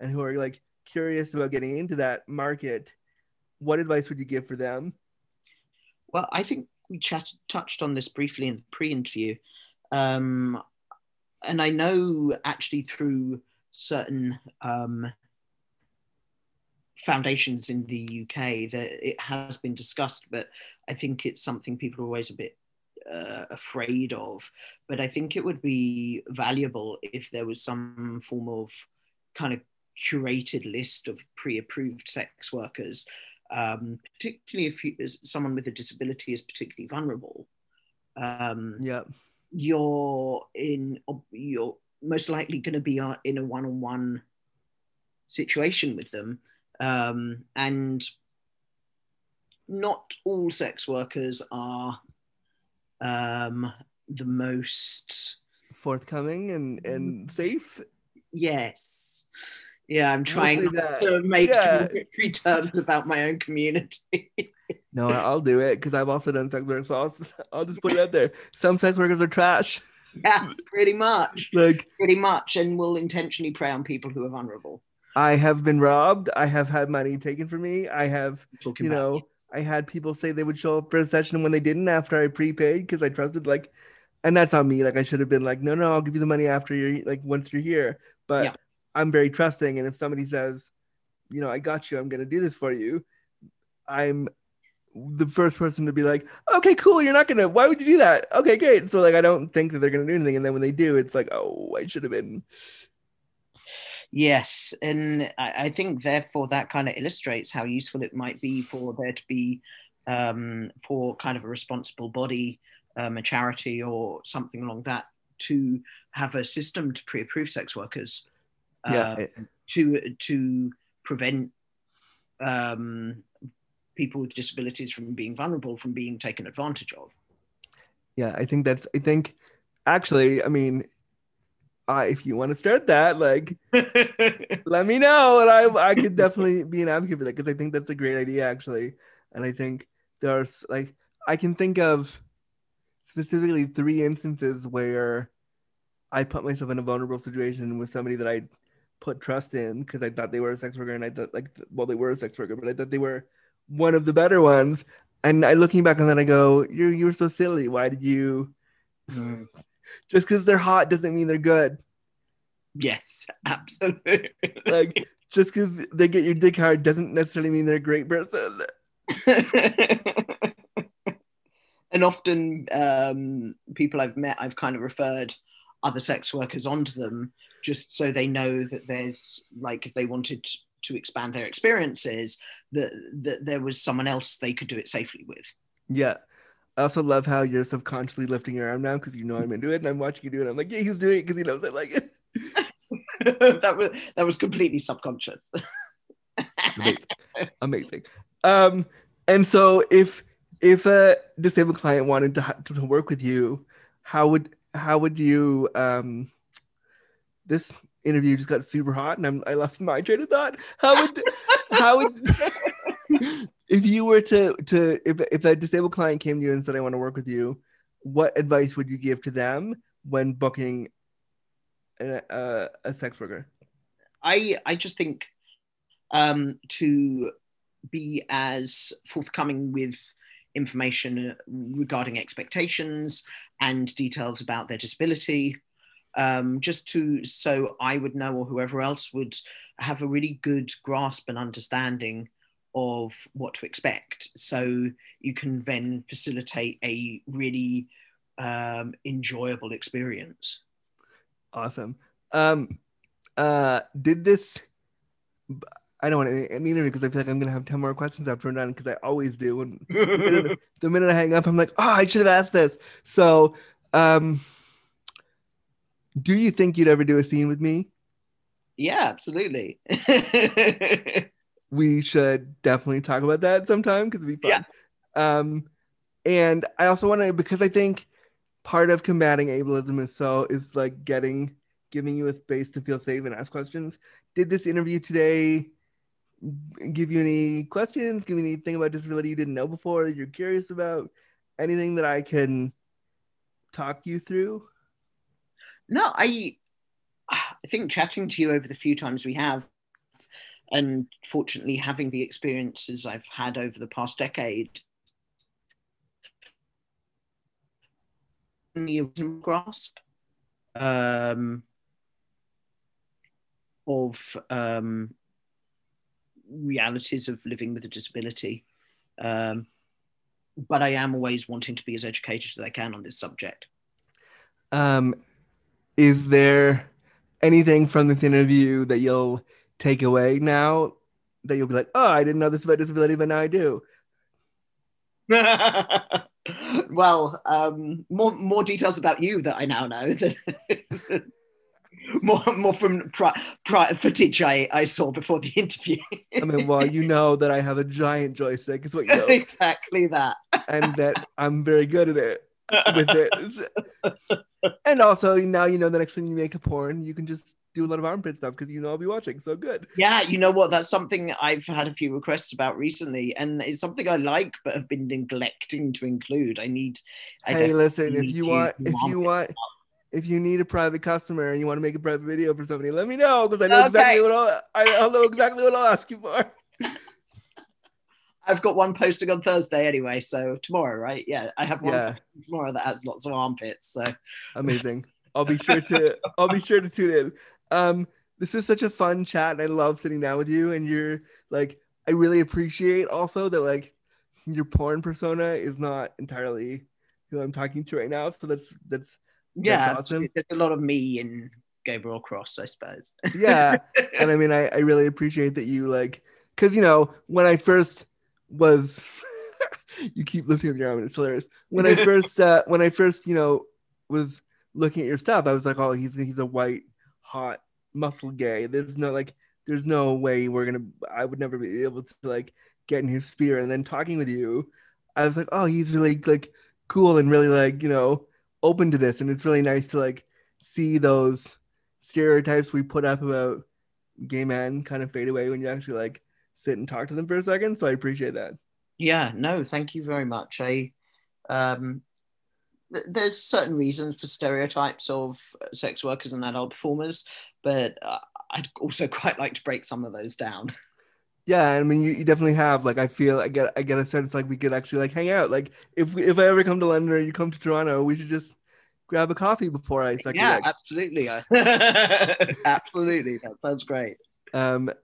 and who are like curious about getting into that market, what advice would you give for them? Well, I think we touched on this briefly in the pre-interview. And I know actually through certain foundations in the UK that it has been discussed, but I think it's something people are always a bit afraid of. But I think it would be valuable if there was some form of kind of curated list of pre-approved sex workers, particularly if someone with a disability is particularly vulnerable. You're most likely going to be in a one-on-one situation with them, and not all sex workers are the most forthcoming and safe. Yes. Yeah, I'm trying to make terms about my own community. No, I'll do it because I've also done sex work, so I'll just put it out there. Some sex workers are trash. Yeah, pretty much. And will intentionally prey on people who are vulnerable. I have been robbed. I have had money taken from me. I have, I had people say they would show up for a session when they didn't after I prepaid because I trusted, like, and that's on me. Like, I should have been like, no, I'll give you the money after you're, like, once you're here. But yeah. I'm very trusting. And if somebody says, I got you, I'm going to do this for you, I'm the first person to be like, okay, cool, you're not going to, why would you do that? Okay, great. So, like, I don't think that they're going to do anything. And then when they do, it's like, oh, I should have been. Yes. And I think, therefore, that kind of illustrates how useful it might be for there to be, for kind of a responsible body, a charity or something along that, to have a system to pre-approve sex workers, to prevent people with disabilities from being vulnerable, from being taken advantage of. Yeah, I think if you want to start that, like, let me know, and I could definitely be an advocate for that, because I think that's a great idea, actually. And I think there's, like, I can think of specifically 3 instances where I put myself in a vulnerable situation with somebody that I put trust in, because I thought they were a sex worker, and I thought, like, well, they were a sex worker, but I thought they were one of the better ones. And looking back on that, I go, you were so silly. Why did you? Just because they're hot doesn't mean they're good. Yes, absolutely. Like, just because they get your dick hard doesn't necessarily mean they're a great person. And often people I've met, I've kind of referred other sex workers onto them just so they know that there's, like, if they wanted to expand their experiences, that there was someone else they could do it safely with. Yeah. I also love how you're subconsciously lifting your arm now because I'm into it, and I'm watching you do it. I'm like, yeah, he's doing it because he knows I like it. That was completely subconscious. Amazing. And so if a disabled client wanted to work with you, how would you this interview just got super hot, and I lost my train of thought. How would if you were if a disabled client came to you and said, I want to work with you, what advice would you give to them when booking a sex worker? I just think to be as forthcoming with information regarding expectations and details about their disability, so I would know, or whoever else would have a really good grasp and understanding of what to expect, so you can then facilitate a really enjoyable experience. Awesome. I don't want to end the interview because I feel like I'm going to have 10 more questions after I'm done, because I always do. And the minute I hang up, I'm like, oh, I should have asked this. So do you think you'd ever do a scene with me? Yeah, absolutely. We should definitely talk about that sometime because it'd be fun. Yeah. And I also want to, because I think part of combating ableism is like giving you a space to feel safe and ask questions. Did this interview today give you any questions? Give you anything about disability you didn't know before that you're curious about? Anything that I can talk you through? No, I think chatting to you over the few times we have, and fortunately having the experiences I've had over the past decade, the grasp of realities of living with a disability. But I am always wanting to be as educated as I can on this subject. Is there anything from this interview that you'll take away now that you'll be like, oh, I didn't know this about disability, but now I do? Well, more details about you that I now know. More from prior footage I saw before the interview. I mean, well, you know that I have a giant joystick. Is what you know. Exactly that. And that I'm very good at it. With it. And also, now you know the next time you make a porn, you can just do a lot of armpit stuff because you know I'll be watching, so good. Yeah, you know what, that's something I've had a few requests about recently, and it's something I like but have been neglecting to include. If you need a private customer and you want to make a private video for somebody, let me know, because I know exactly what I'll ask you for. I've got one posting on Thursday anyway, so tomorrow, right? Yeah, I have one tomorrow that has lots of armpits. So amazing! I'll be sure to tune in. This is such a fun chat, and I love sitting down with you. And you're like, I really appreciate also that like your porn persona is not entirely who I'm talking to right now. So that's awesome. There's a lot of me in Gabriel Cross, I suppose. Yeah, and I mean, I really appreciate that you like, because you know when I first was you keep lifting up your arm and it's hilarious. When I first you know was looking at your stuff, I was like, oh, he's a white hot muscle gay, there's no way I would never be able to like get in his sphere. And then talking with you, I was like, oh, he's really like cool and really like, you know, open to this. And it's really nice to like see those stereotypes we put up about gay men kind of fade away when you actually like sit and talk to them for a second. So I appreciate that. Yeah, no, thank you very much. There's certain reasons for stereotypes of sex workers and adult performers, but I'd also quite like to break some of those down. Yeah, I mean, you definitely have, like, I get a sense like we could actually like hang out. Like if I ever come to London or you come to Toronto, we should just grab a coffee before I suck your dick. Absolutely. Absolutely, that sounds great.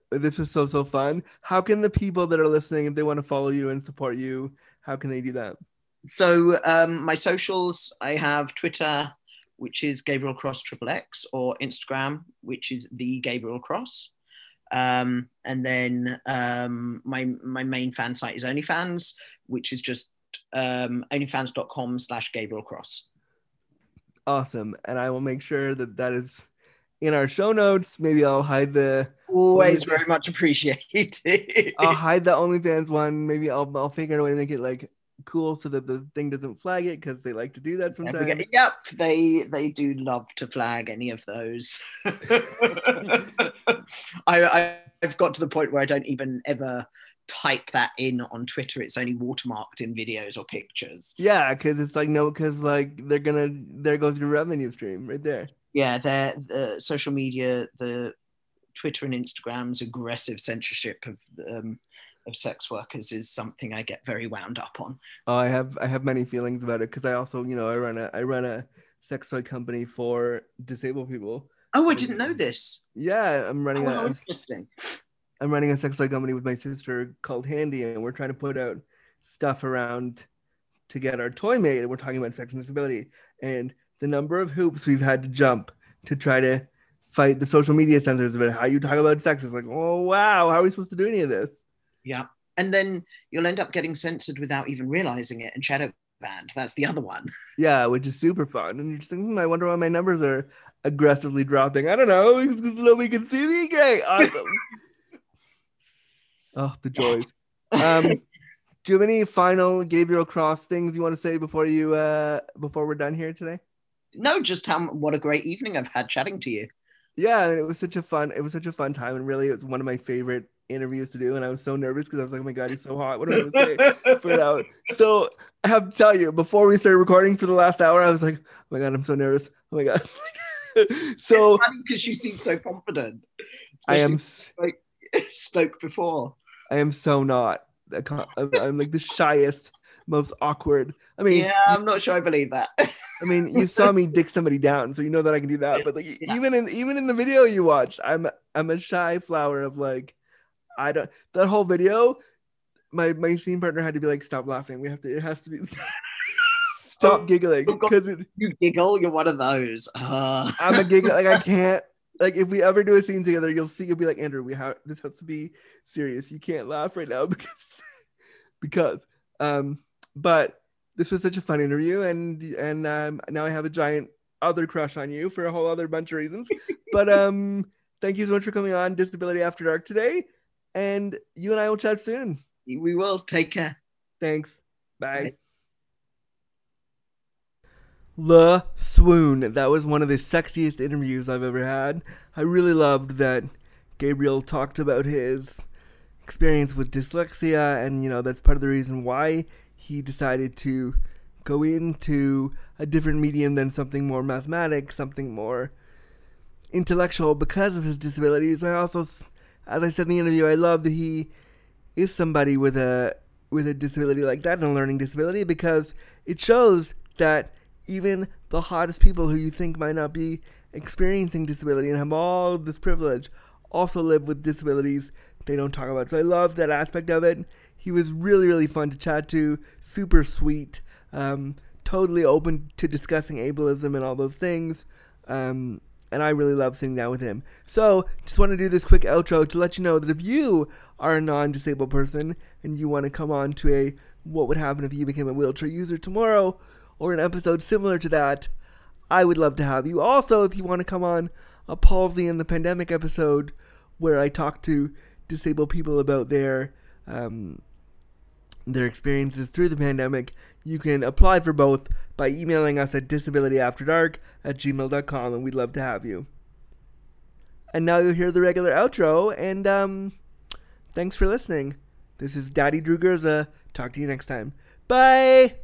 This was so fun. How can the people that are listening, if they want to follow you and support you, how can they do that? So my socials, I have Twitter, which is Gabriel Cross XXX, or Instagram, which is the Gabriel Cross. And then my main fan site is OnlyFans, which is just OnlyFans.com/Gabriel Cross. Awesome, and I will make sure that is in our show notes. Maybe I'll hide the always OnlyFans. Very much appreciated. I'll hide the OnlyFans one. Maybe I'll figure out a way to make it like cool so that the thing doesn't flag it, because they like to do that sometimes. Yep, they do love to flag any of those. I've got to the point where I don't even ever type that in on Twitter. It's only watermarked in videos or pictures. Yeah, because it's like no, because like there goes your revenue stream right there. Yeah, the social media, the Twitter and Instagram's aggressive censorship of sex workers is something I get very wound up on. Oh, I have many feelings about it, because I also, you know, I run a sex toy company for disabled people. Oh, I didn't know this. Yeah, I'm running a sex toy company with my sister called Handy, and we're trying to put out stuff around to get our toy made, and we're talking about sex and disability, and the number of hoops we've had to jump to try to fight the social media censors about how you talk about sex. It's like, oh, wow, how are we supposed to do any of this? Yeah. And then you'll end up getting censored without even realizing it, and shadow banned. That's the other one. Yeah, which is super fun. And you're just thinking, I wonder why my numbers are aggressively dropping. I don't know. It's because nobody can see me. Great. Awesome. Oh, the joys. Do you have any final Gabriel Cross things you want to say before we're done here today? No, just what a great evening I've had chatting to you. Yeah, and it was such a fun time, and really it was one of my favorite interviews to do, and I was so nervous because I was like, oh my god, he's so hot, what am I gonna say for an hour? So I have to tell you, before we started recording for the last hour, I was like, oh my god, I'm so nervous, oh my god. So it's funny because you seem so confident. I am like spoke before. I am so not. I'm like the shyest, most awkward. I mean, yeah, I'm not sure I believe that. I mean, you saw me dick somebody down, so you know that I can do that. But like, yeah. even in the video you watched, I'm a shy flower of like, I don't. That whole video, my scene partner had to be like, stop laughing. It has to be. Stop giggling, because you giggle. You're one of those. I'm a giggle. Like I can't. Like if we ever do a scene together, you'll be like, Andrew, this has to be serious. You can't laugh right now because but this was such a fun interview, and now I have a giant other crush on you for a whole other bunch of reasons. But thank you so much for coming on Disability After Dark today, and you and I will chat soon. We will. Take care. Thanks. Bye. the swoon. That was one of the sexiest interviews I've ever had. I really loved that Gabriel talked about his experience with dyslexia, and, you know, that's part of the reason why he decided to go into a different medium than something more mathematic, something more intellectual, because of his disabilities. I also, as I said in the interview, I love that he is somebody with a disability like that, and a learning disability, because it shows that even the hottest people who you think might not be experiencing disability and have all this privilege also live with disabilities they don't talk about. So I love that aspect of it. He was really, really fun to chat to, super sweet, totally open to discussing ableism and all those things, and I really love sitting down with him. So, just want to do this quick outro to let you know that if you are a non-disabled person and you want to come on to a What Would Happen If You Became a Wheelchair User tomorrow, or an episode similar to that, I would love to have you. Also, if you want to come on a Palsy in the Pandemic episode where I talk to disabled people about their experiences through the pandemic, you can apply for both by emailing us at disabilityafterdark@gmail.com, and we'd love to have you. And now you'll hear the regular outro, and thanks for listening. This is Daddy Drew Gerza. Talk to you next time. Bye!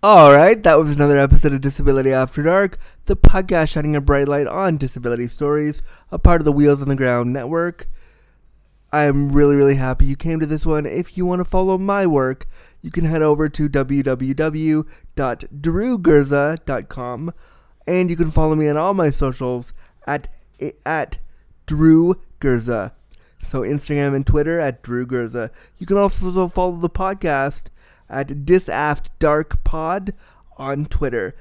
Alright, that was another episode of Disability After Dark, the podcast shining a bright light on disability stories, a part of the Wheels on the Ground network. I'm really, really happy you came to this one. If you want to follow my work, you can head over to www.drewgerza.com, and you can follow me on all my socials at Drew Gerza. So Instagram and Twitter at Drew Gerza. You can also follow the podcast at DisAftDarkPod on Twitter.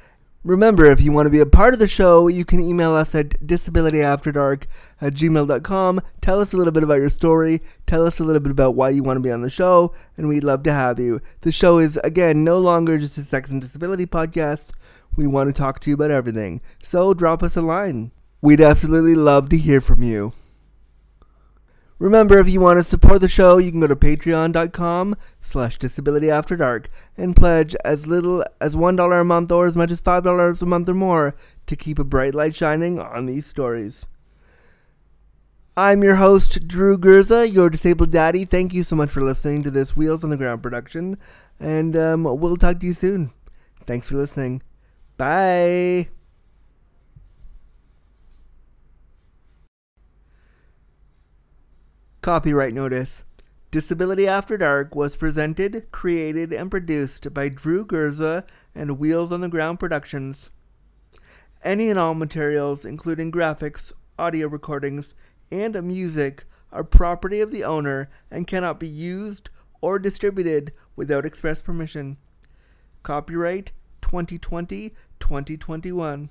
Remember, if you want to be a part of the show, you can email us at disabilityafterdark@gmail.com. Tell us a little bit about your story. Tell us a little bit about why you want to be on the show, and we'd love to have you. The show is, again, no longer just a sex and disability podcast. We want to talk to you about everything. So drop us a line. We'd absolutely love to hear from you. Remember, if you want to support the show, you can go to patreon.com/disabilityafterdark and pledge as little as $1 a month or as much as $5 a month or more to keep a bright light shining on these stories. I'm your host, Drew Gerza, your disabled daddy. Thank you so much for listening to this Wheels on the Ground production, and we'll talk to you soon. Thanks for listening. Bye. Copyright notice. Disability After Dark was presented, created, and produced by Drew Gerza and Wheels on the Ground Productions. Any and all materials, including graphics, audio recordings, and music, are property of the owner and cannot be used or distributed without express permission. Copyright 2020-2021.